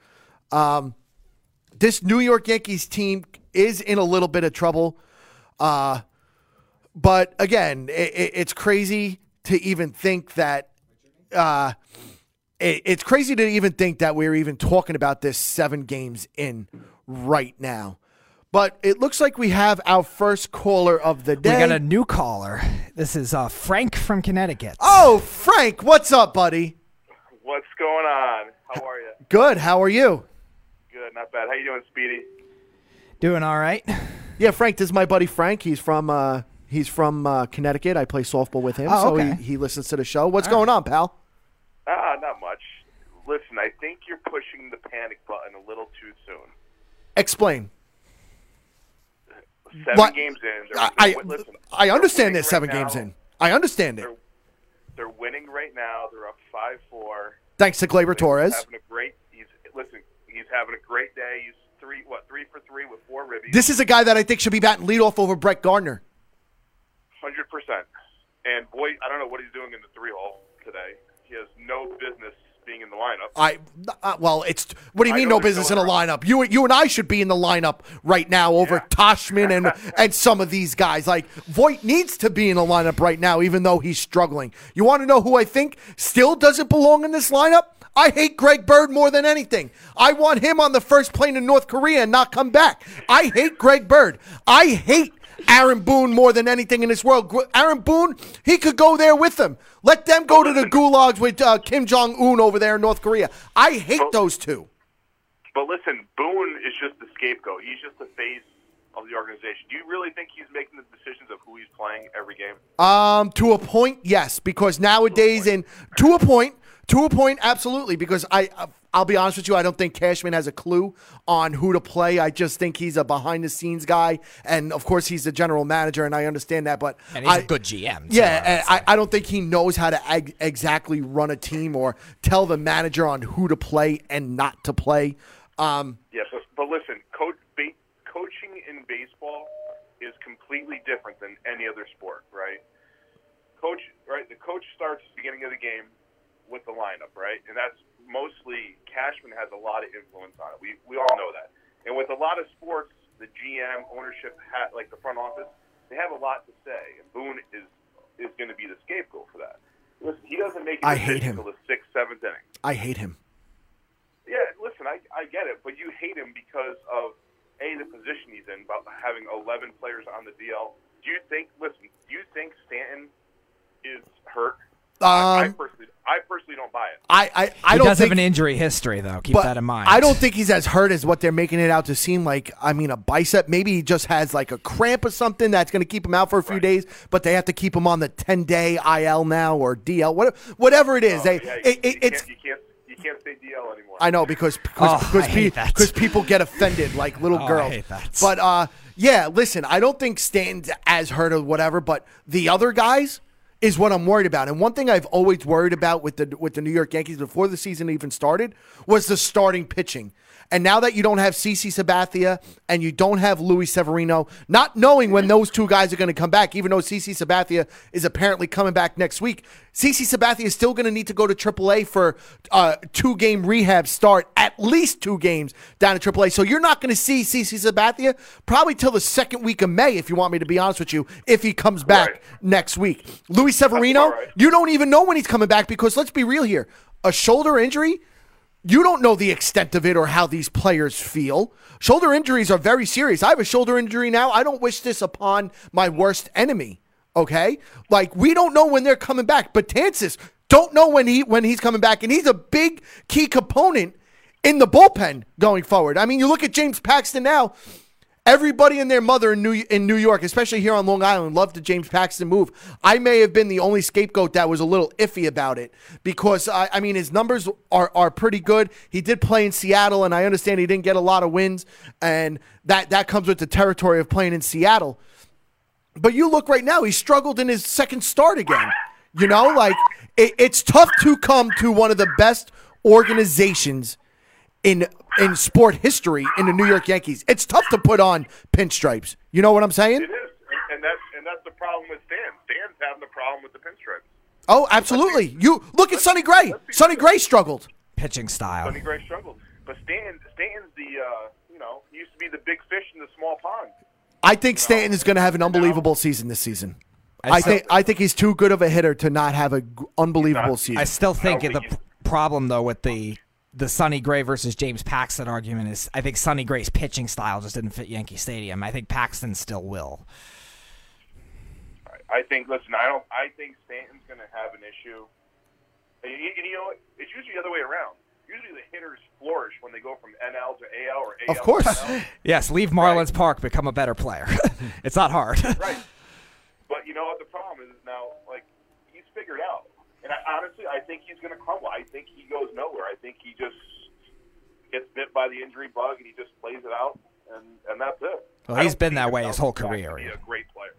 This New York Yankees team is in a little bit of trouble. But, again, it's crazy to even think that we're even talking about this 7 games in right now. But it looks like we have our first caller of the day. We got a new caller. This is Frank from Connecticut. Oh, Frank, what's up, buddy? What's going on? How are you? Good. How are you? Good. Not bad. How you doing, Speedy? Doing all right. Yeah, Frank, this is my buddy Frank. He's from Connecticut. I play softball with him, so he listens to the show. What's going on, pal? Not much. Listen, I think you're pushing the panic button a little too soon. Explain. 7 games in. I understand this. 7 games in. I understand it. They're winning right now. They're up 5-4. Thanks to Gleyber Torres. He's having a great day. He's 3 for 3 with 4 ribbies. This is a guy that I think should be batting leadoff over Brett Gardner. 100%. And boy, I don't know what he's doing in the 3-hole today. He has no business being in the lineup. What do you mean no business in a lineup? You and I should be in the lineup right now over Tashman and some of these guys. Like, Voit needs to be in the lineup right now, even though he's struggling. You want to know who I think still doesn't belong in this lineup? I hate Greg Bird more than anything. I want him on the first plane in North Korea and not come back. I hate Greg Bird. I hate Aaron Boone more than anything in this world. Aaron Boone, he could go there with them. Let them go to the gulags with Kim Jong-un over there in North Korea. I hate those two. But listen, Boone is just the scapegoat. He's just the face of the organization. Do you really think he's making the decisions of who he's playing every game? To a point, yes. Because nowadays, to a point, absolutely. Because I'll be honest with you, I don't think Cashman has a clue on who to play. I just think he's a behind-the-scenes guy, and of course he's the general manager, and I understand that. But he's a good GM. Yeah, I don't think he knows how to exactly run a team or tell the manager on who to play and not to play. Yes, but listen, coaching in baseball is completely different than any other sport, right? The coach starts at the beginning of the game with the lineup, right? And that's mostly Cashman has a lot of influence on it. We all know that. And with a lot of sports, the GM ownership, like the front office, they have a lot to say. And Boone is going to be the scapegoat for that. Listen, he doesn't make a decision until the 6th, 7th inning. I hate him. Yeah, listen, I get it, but you hate him because of A, the position he's in, about having 11 players on the DL. Do you think Stanton is hurt? I personally don't buy it. He does have an injury history, though. Keep that in mind. I don't think he's as hurt as what they're making it out to seem like. I mean, a bicep. Maybe he just has like a cramp or something that's going to keep him out for a few days, but they have to keep him on the 10-day IL now or DL, whatever it is. You can't say DL anymore. I know because people get offended like little girls. I hate that. But, listen, I don't think Stanton's as hurt or whatever, but the other guys is what I'm worried about. And one thing I've always worried about with the New York Yankees before the season even started was the starting pitching. And now that you don't have CeCe Sabathia and you don't have Luis Severino, not knowing when those two guys are going to come back, even though CeCe Sabathia is apparently coming back next week, CeCe Sabathia is still going to need to go to AAA for a 2-game rehab start, at least 2 games down at AAA. So you're not going to see CeCe Sabathia probably till the 2nd week of May, if you want me to be honest with you, if he comes back next week. Luis Severino, you don't even know when he's coming back because, let's be real here, a shoulder injury, you don't know the extent of it or how these players feel. Shoulder injuries are very serious. I have a shoulder injury now. I don't wish this upon my worst enemy, okay? Like, we don't know when they're coming back. Betances don't know when he's coming back, and he's a big key component in the bullpen going forward. I mean, you look at James Paxton now. Everybody and their mother in New York, especially here on Long Island, loved the James Paxton move. I may have been the only scapegoat that was a little iffy about it because, I mean, his numbers are pretty good. He did play in Seattle, and I understand he didn't get a lot of wins, and that comes with the territory of playing in Seattle. But you look right now, he struggled in his 2nd start again. You know, like, it's tough to come to one of the best organizations in in sport history in the New York Yankees. It's tough to put on pinstripes. You know what I'm saying? It is. And that's the problem with Dan. Dan's having the problem with the pinstripes. Oh, absolutely. You look at Sonny Gray. Sonny Gray struggled. Pitching style. Sonny Gray struggled. But Stanton's the, he used to be the big fish in the small pond. I think Stanton is going to have an unbelievable season this season. I think he's too good of a hitter to not have an unbelievable season. I still think the problem, though, with the Sonny Gray versus James Paxton argument is I think Sonny Gray's pitching style just didn't fit Yankee Stadium. I think Paxton still will. I think Stanton's going to have an issue. And you know what? It's usually the other way around. Usually the hitters flourish when they go from NL to AL or AL. Of course. To NL. Yes, leave Marlins Park, become a better player. It's not hard. Right. But you know what the problem is now? Like, he's figured out. And I think he's going to crumble. I think he goes nowhere. I think he just gets bit by the injury bug and he just plays it out, and that's it. Well, he's been that way his whole career. He's a great player.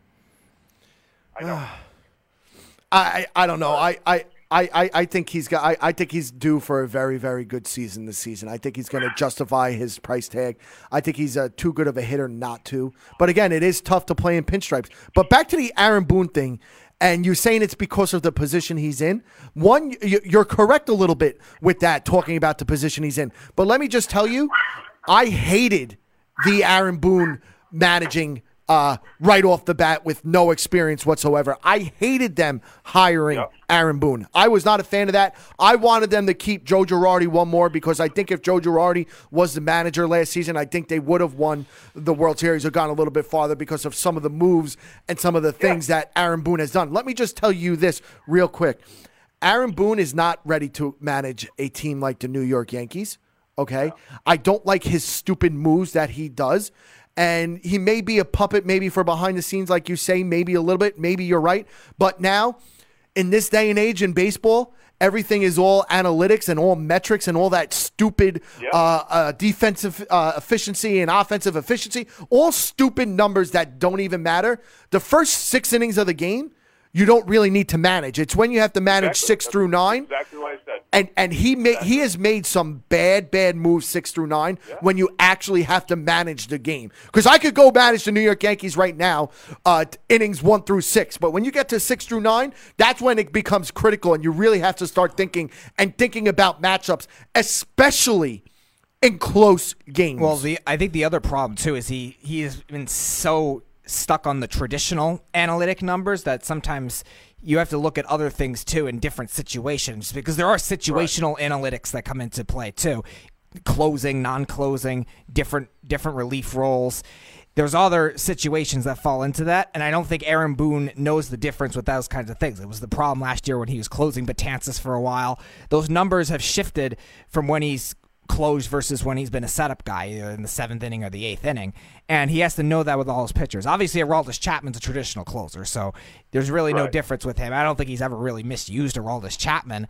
I know. I don't know. I think he's got. I think he's due for a very, very good season this season. I think he's going to justify his price tag. I think he's too good of a hitter not to. But again, it is tough to play in pinstripes. But back to the Aaron Boone thing, and you're saying it's because of the position he's in. One, you're correct a little bit with that, talking about the position he's in. But let me just tell you, I hated the Aaron Boone managing right off the bat with no experience whatsoever. I hated them hiring Aaron Boone. I was not a fan of that. I wanted them to keep Joe Girardi one more because I think if Joe Girardi was the manager last season, I think they would have won the World Series or gone a little bit farther because of some of the moves and some of the things that Aaron Boone has done. Let me just tell you this real quick. Aaron Boone is not ready to manage a team like the New York Yankees, okay? Yeah. I don't like his stupid moves that he does. And he may be a puppet maybe for behind the scenes, like you say, maybe a little bit, maybe you're right. But now, in this day and age in baseball, everything is all analytics and all metrics and all that stupid defensive efficiency and offensive efficiency, all stupid numbers that don't even matter. The first 6 innings of the game, you don't really need to manage. It's when you have to manage 6 through 9. Exactly what I said. And he has made some bad moves 6 through 9 when you actually have to manage the game. Because I could go manage the New York Yankees right now, innings 1 through 6. But when you get to 6 through 9, that's when it becomes critical and you really have to start thinking about matchups, especially in close games. Well, I think the other problem too is he has been so stuck on the traditional analytic numbers that sometimes you have to look at other things too in different situations because there are situational analytics that come into play too. Closing, non-closing, different relief roles. There's other situations that fall into that, and I don't think Aaron Boone knows the difference with those kinds of things. It was the problem last year when he was closing Betances for a while. Those numbers have shifted from when he's closed versus when he's been a setup guy, either in the 7th inning or the 8th inning, and he has to know that with all his pitchers. Obviously, Aroldis Chapman's a traditional closer, so there's really no difference with him. I don't think he's ever really misused Aroldis Chapman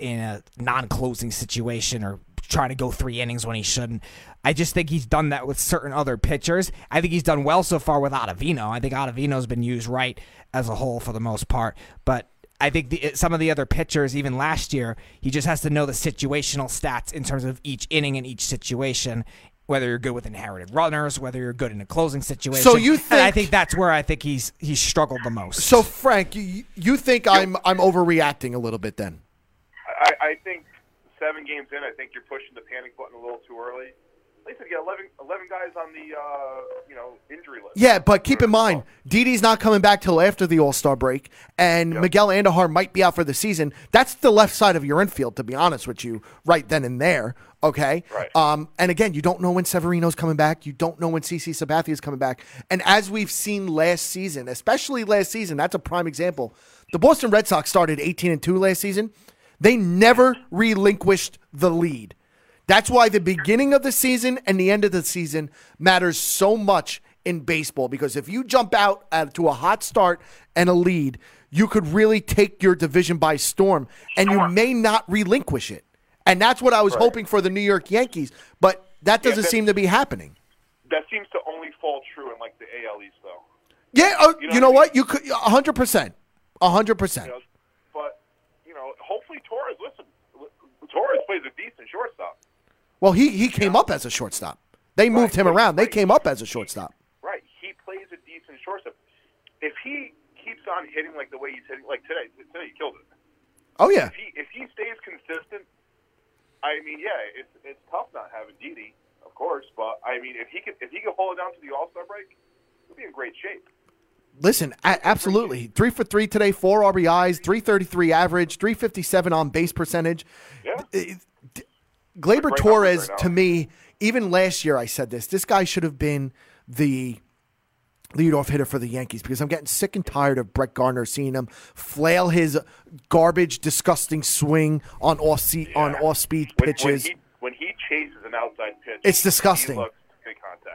in a non-closing situation or trying to go 3 innings when he shouldn't. I just think he's done that with certain other pitchers. I think he's done well so far with Ottavino. I think Ottavino's been used right as a whole for the most part, but I think some of the other pitchers, even last year, he just has to know the situational stats in terms of each inning and each situation, whether you're good with inherited runners, whether you're good in a closing situation. So you think, and I think that's where I think he's struggled the most. So, Frank, you think I'm overreacting a little bit then? I think 7 games in, I think you're pushing the panic button a little too early. At least you got 11 guys on the injury list. Yeah, but keep in mind, Didi's not coming back till after the All-Star break, and Miguel Andujar might be out for the season. That's the left side of your infield, to be honest with you, right then and there. Okay. Right. And again, you don't know when Severino's coming back. You don't know when CeCe Sabathia's coming back. And as we've seen last season, especially last season, that's a prime example. The Boston Red Sox started 18-2 last season. They never relinquished the lead. That's why the beginning of the season and the end of the season matters so much in baseball, because if you jump out to a hot start and a lead, you could really take your division by storm, and you may not relinquish it. And that's what I was hoping for the New York Yankees, but that doesn't seem to be happening. That seems to only fall true in, like, the AL East, though. Yeah, you know what? You could 100%. 100%. But, hopefully Torres plays a decent shortstop. Well, he came up as a shortstop. They moved him around. They came up as a shortstop. Right. He plays a decent shortstop. If he keeps on hitting like the way he's hitting, like today he killed it. Oh, yeah. If he stays consistent, I mean, yeah, it's tough not having Didi, of course. But, I mean, if he can hold it down to the All-Star break, he'll be in great shape. Listen, absolutely. 3 for 3 today, 4 RBIs, 333 average, 357 on base percentage. Yeah. Gleyber Torres, to me, even last year I said this guy should have been the leadoff hitter for the Yankees because I'm getting sick and tired of Brett Gardner, seeing him flail his garbage, disgusting swing on off-speed pitches. When he chases an outside pitch, it's disgusting. He looks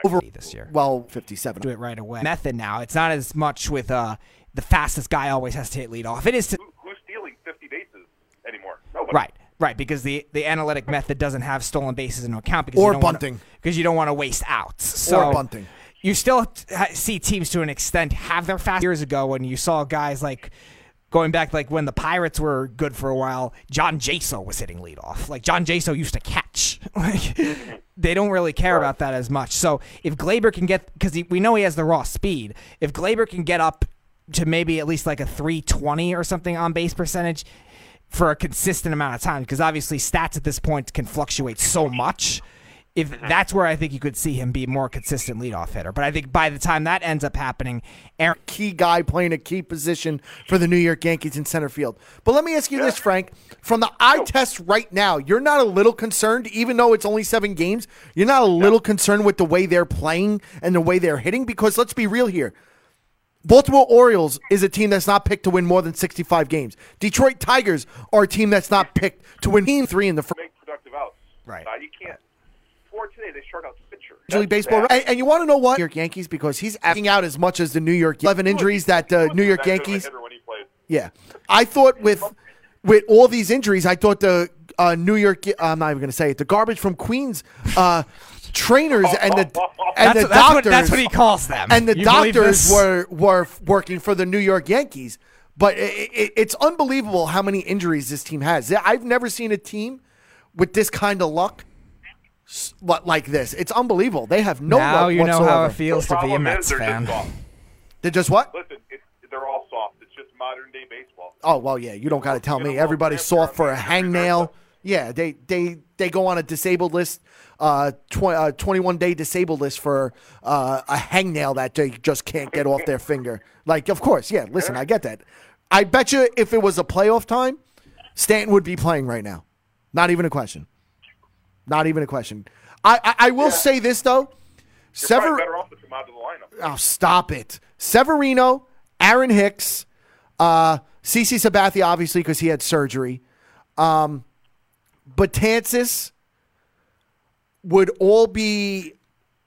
over this year. Well, 57. Do it right away. Method now. It's not as much with the fastest guy always has to hit leadoff. It is to who's stealing 50 bases anymore. Nobody. Right, because the analytic method doesn't have stolen bases into account because you don't want to waste outs. So or bunting. You still see teams to an extent have their fast years ago when you saw guys like going back like when the Pirates were good for a while, John Jaso was hitting leadoff. Like John Jaso used to catch. They don't really care about that as much. So if Gleyber can get because we know he has the raw speed. If Gleyber can get up to maybe at least like a 320 or something on base percentage for a consistent amount of time, because obviously stats at this point can fluctuate so much. If that's where I think you could see him be more consistent leadoff hitter. But I think by the time that ends up happening, Aaron... Key guy playing a key position for the New York Yankees in center field. But let me ask you this, Frank. From the eye test right now, you're not a little concerned, even though it's only 7 games, you're not a little concerned with the way they're playing and the way they're hitting? Because let's be real here. Baltimore Orioles is a team that's not picked to win more than 65 games. Detroit Tigers are a team that's not picked to win 3 in the first. Make productive outs. Right. You can't. Today they start out pitcher. Baseball, and you want to know what? New York Yankees, because he's acting out as much as the New York 11 injuries that the New York Yankees. Yeah, I thought with all these injuries, I thought the New York. I'm not even going to say it. The garbage from Queens trainers and the doctors. That's what he calls them. And the doctors were working for the New York Yankees. But it's unbelievable how many injuries this team has. I've never seen a team with this kind of luck. Like this, it's unbelievable. They have no luck whatsoever. Now you know how it feels to be a Mets fan. They're just what? Listen, they're all soft. It's just modern day baseball. Oh well, yeah. You don't got to tell me. Everybody's soft for a hangnail. Yeah, they go on a disabled list, 21-day disabled list for a hangnail that they just can't get off their finger. Like, of course, yeah. Listen, I get that. I bet you if it was a playoff time, Stanton would be playing right now. Not even a question. Not even a question. I will say this, though. Probably better off to come out of the lineup. Oh, stop it. Severino, Aaron Hicks, CeCe Sabathia, obviously, because he had surgery. Betances would all be,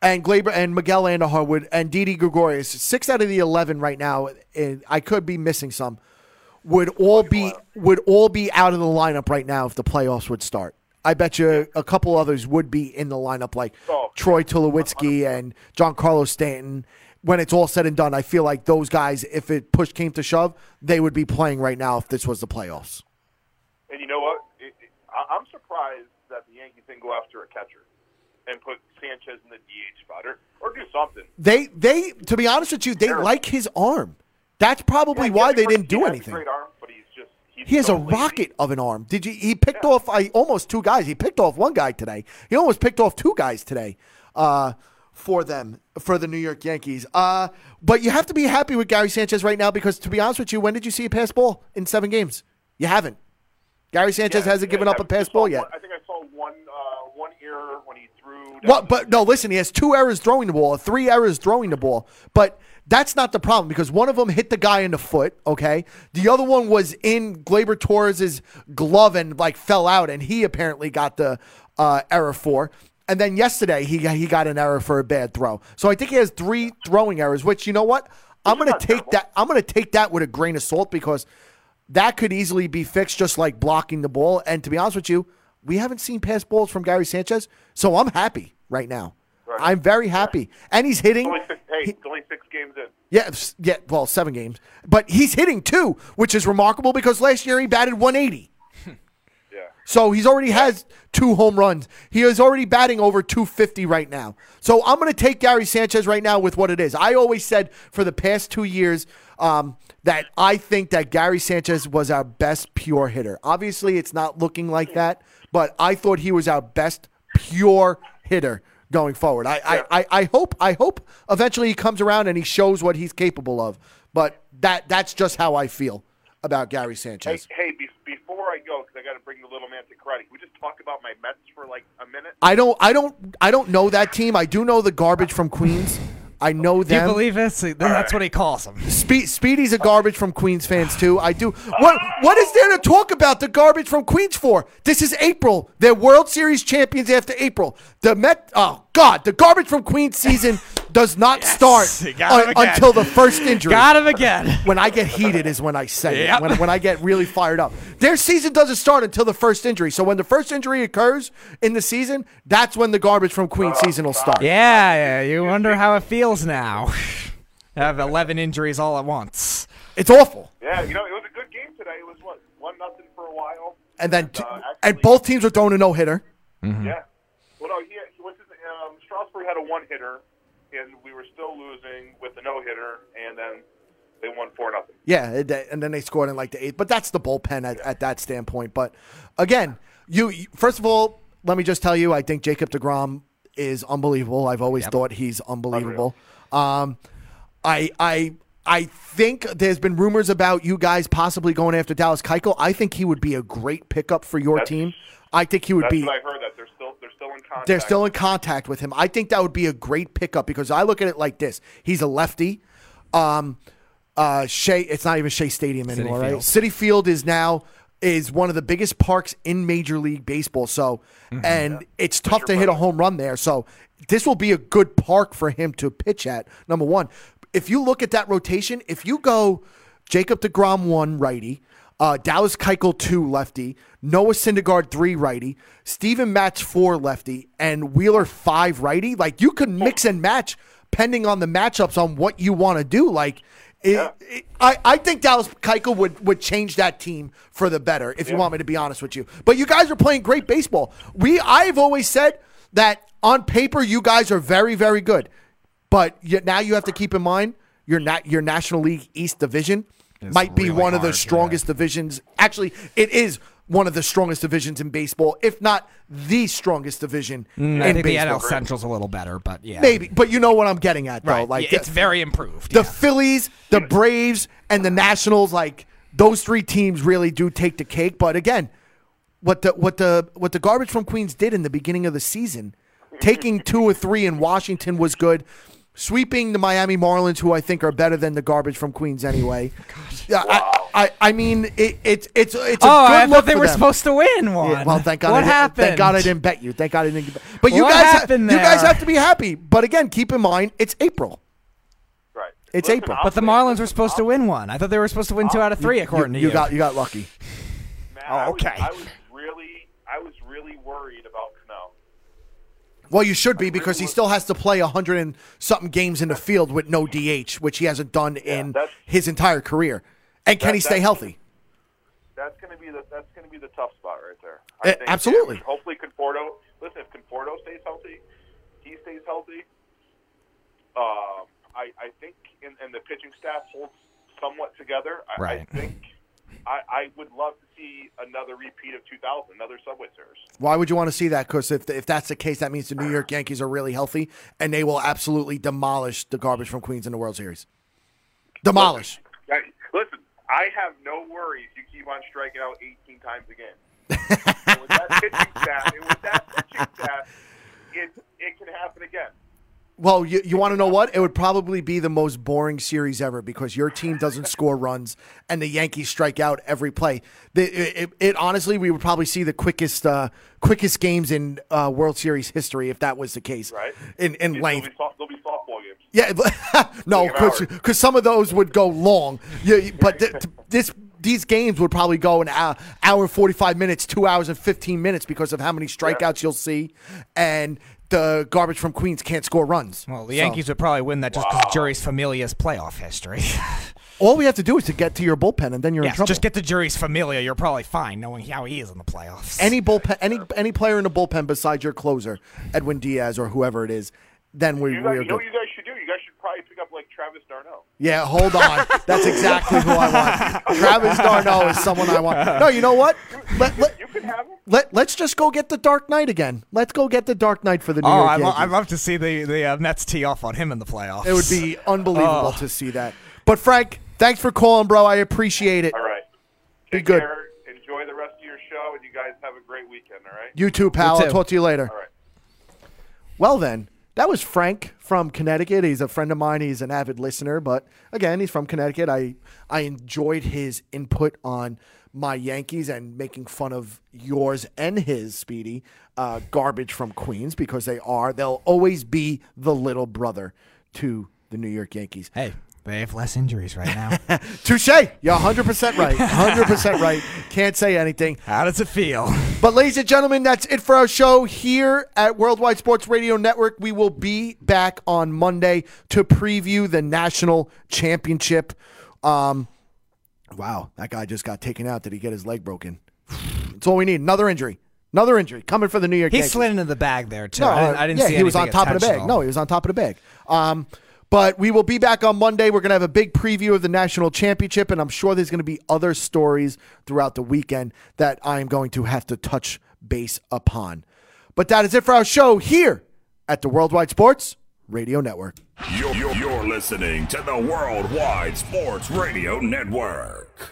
and Gleyber and Miguel Andujar would, and Didi Gregorius, 6 out of the 11 right now, and I could be missing some, would all be out of the lineup right now if the playoffs would start. I bet you a couple others would be in the lineup, like Troy Tulowitzki and Giancarlo Stanton. When it's all said and done, I feel like those guys, if it push came to shove, they would be playing right now if this was the playoffs. And you know what? I'm surprised that the Yankees didn't go after a catcher and put Sanchez in the DH spot or do something. They to be honest with you, they like his arm. That's probably why they didn't do anything. He has a rocket of an arm. He picked off almost 2 guys. He picked off 1 guy today. He almost picked off 2 guys today for the New York Yankees. But you have to be happy with Gary Sanchez right now because, to be honest with you, when did you see a pass ball in 7 games? You haven't. Gary Sanchez hasn't given up a pass ball yet. I think I saw one error when he threw. Well, but no, listen, he has 2 errors throwing the ball, 3 errors throwing the ball. But that's not the problem because one of them hit the guy in the foot, okay? The other one was in Gleyber Torres' glove and, like, fell out, and he apparently got the error for. And then yesterday he got an error for a bad throw. So I think he has 3 throwing errors, which, you know what? I'm going to take that with a grain of salt because that could easily be fixed just like blocking the ball. And to be honest with you, we haven't seen pass balls from Gary Sanchez, so I'm happy right now. Right. I'm very happy. And he's hitting. It's only 6 games in. Yeah, well, 7 games. But he's hitting 2, which is remarkable because last year he batted .180. Yeah. So he's already has 2 home runs. He is already batting over 250 right now. So I'm going to take Gary Sanchez right now with what it is. I always said for the past 2 years that I think that Gary Sanchez was our best pure hitter. Obviously, it's not looking like that, but I thought he was our best pure hitter going forward. I hope eventually he comes around and he shows what he's capable of. But that's just how I feel about Gary Sanchez. Hey, before I go, because I got to bring the little man to karate. Can we just talk about my Mets for like a minute? I don't know that team. I do know the garbage from Queens. I know them. Do you believe this? That's what he calls them. Speedy's a garbage from Queens fans too. I do. What is there to talk about the garbage from Queens for? This is April. They're World Series champions after April. The Met. Oh God, the garbage from Queens season does not start until the first injury. Got him again. When I get heated is when I say it. When I get really fired up. Their season doesn't start until the first injury. So when the first injury occurs in the season, that's when the garbage from Queens season will start. Yeah. You wonder how it feels. Now I have 11 injuries all at once. It's awful. Yeah, it was a good game today. It was what, 1-0 for a while, and then and both teams were throwing a no hitter. Mm-hmm. Yeah. Well, no, Strasburg had a one hitter, and we were still losing with a no hitter, and then they won 4-0. Yeah, and then they scored in like the 8th. But that's the bullpen at that standpoint. But again, first of all, let me just tell you, I think Jacob DeGrom is unbelievable. I've always thought he's unbelievable. I think there's been rumors about you guys possibly going after Dallas Keuchel. I think he would be a great pickup for your team. I think he would be. I've heard that they're still in contact. They're still in contact with him. I think that would be a great pickup because I look at it like this: he's a lefty. Shea, it's not even Shea Stadium anymore, right? Citi Field is now. Is one of the biggest parks in Major League Baseball. So, it's tough to hit a home run there. So, this will be a good park for him to pitch at, number one. If you look at that rotation, if you go Jacob DeGrom 1 righty, Dallas Keuchel 2 lefty, Noah Syndergaard 3 righty, Steven Matz 4 lefty, and Wheeler 5 righty, like you could mix and match depending on the matchups on what you want to do. Like, I think Dallas Keuchel would change that team for the better, if you want me to be honest with you. But you guys are playing great baseball. I've always said that on paper you guys are very, very good. But now you have to keep in mind your National League East division might be one of the strongest divisions. Actually, it is one of the strongest divisions in baseball, if not the strongest division in I think baseball. The NL Central's a little better, but yeah. Maybe, but you know what I'm getting at, though. Right. Like, it's very improved. The Phillies, the Braves, and the Nationals, like those 3 teams really do take the cake. But again, what the garbage from Queens did in the beginning of the season, taking 2 or 3 in Washington was good. Sweeping the Miami Marlins, who I think are better than the garbage from Queens anyway. Wow. I mean, it's a good I thought they were supposed to win one. Yeah, well, thank God. What happened? Thank God I didn't bet you. Thank God I didn't. But you guys have to be happy. But again, keep in mind, it's April. Right. It's April. But the Marlins were supposed to win one. I thought they were supposed to win 2 out of 3, according to you. You got lucky. Man, okay. I was really worried about Cano. Well, you should be because he still has to play 100 and something games in the field with no DH, which he hasn't done in his entire career. And can he stay healthy? That's going to be the tough spot right there. I think absolutely. Hopefully, Conforto. Listen, if Conforto stays healthy, I think, and the pitching staff holds somewhat together. Right. I think I would love to see another repeat of 2000, another Subway Series. Why would you want to see that? Because if that's the case, that means the New York Yankees are really healthy, and they will absolutely demolish the garbage from Queens in the World Series. Demolish. Listen, I have no worries. You keep on striking out 18 times a game. With that pitching staff, it can happen again. Well, you want to know what? It would probably be the most boring series ever because your team doesn't score runs and the Yankees strike out every play. Honestly, we would probably see the quickest games in World Series history if that was the case. Right. In length. There'll be softball games. Yeah. No, because some of those would go long. Yeah, but these games would probably go an hour 45 minutes, 2 hours and 15 minutes because of how many strikeouts you'll see. And the garbage from Queens can't score runs. Well, the Yankees would probably win that just because Jerry's Familia's playoff history. All we have to do is to get to your bullpen, and then you're in trouble. Just get to Jerry's Familia. You're probably fine, knowing how he is in the playoffs. Any bullpen, any player in the bullpen besides your closer, Edwin Diaz or whoever it is, then we're good. You know what you guys should do? You guys should probably pick up, like, Travis D'Arnaud. Yeah, hold on. That's exactly who I want. Travis D'Arnaud is someone I want. No, you know what? You can have him. Let's just go get the Dark Knight again. Let's go get the Dark Knight for the New York Yankees. I'd love to see the Mets tee off on him in the playoffs. It would be unbelievable to see that. But, Frank, thanks for calling, bro. I appreciate it. All right. Take care. Enjoy the rest of your show, and you guys have a great weekend, all right? You too, pal. I'll talk to you later. All right. Well, then, that was Frank from Connecticut. He's a friend of mine. He's an avid listener. But, again, he's from Connecticut. I enjoyed his input on my Yankees and making fun of yours and his, Speedy, garbage from Queens, because they'll always be the little brother to the New York Yankees. Hey. They have less injuries right now. Touche. You're 100% right. 100% right. Can't say anything. How does it feel? But, ladies and gentlemen, that's it for our show here at Worldwide Sports Radio Network. We will be back on Monday to preview the national championship. Wow, that guy just got taken out. Did he get his leg broken? That's all we need. Another injury. Another injury coming for the New York Yankees. He slid into the bag there, too. No, I didn't see anything. He was on top of the bag. No, he was on top of the bag. But we will be back on Monday. We're going to have a big preview of the national championship, and I'm sure there's going to be other stories throughout the weekend that I'm going to have to touch base upon. But that is it for our show here at the Worldwide Sports Radio Network. You're listening to the Worldwide Sports Radio Network.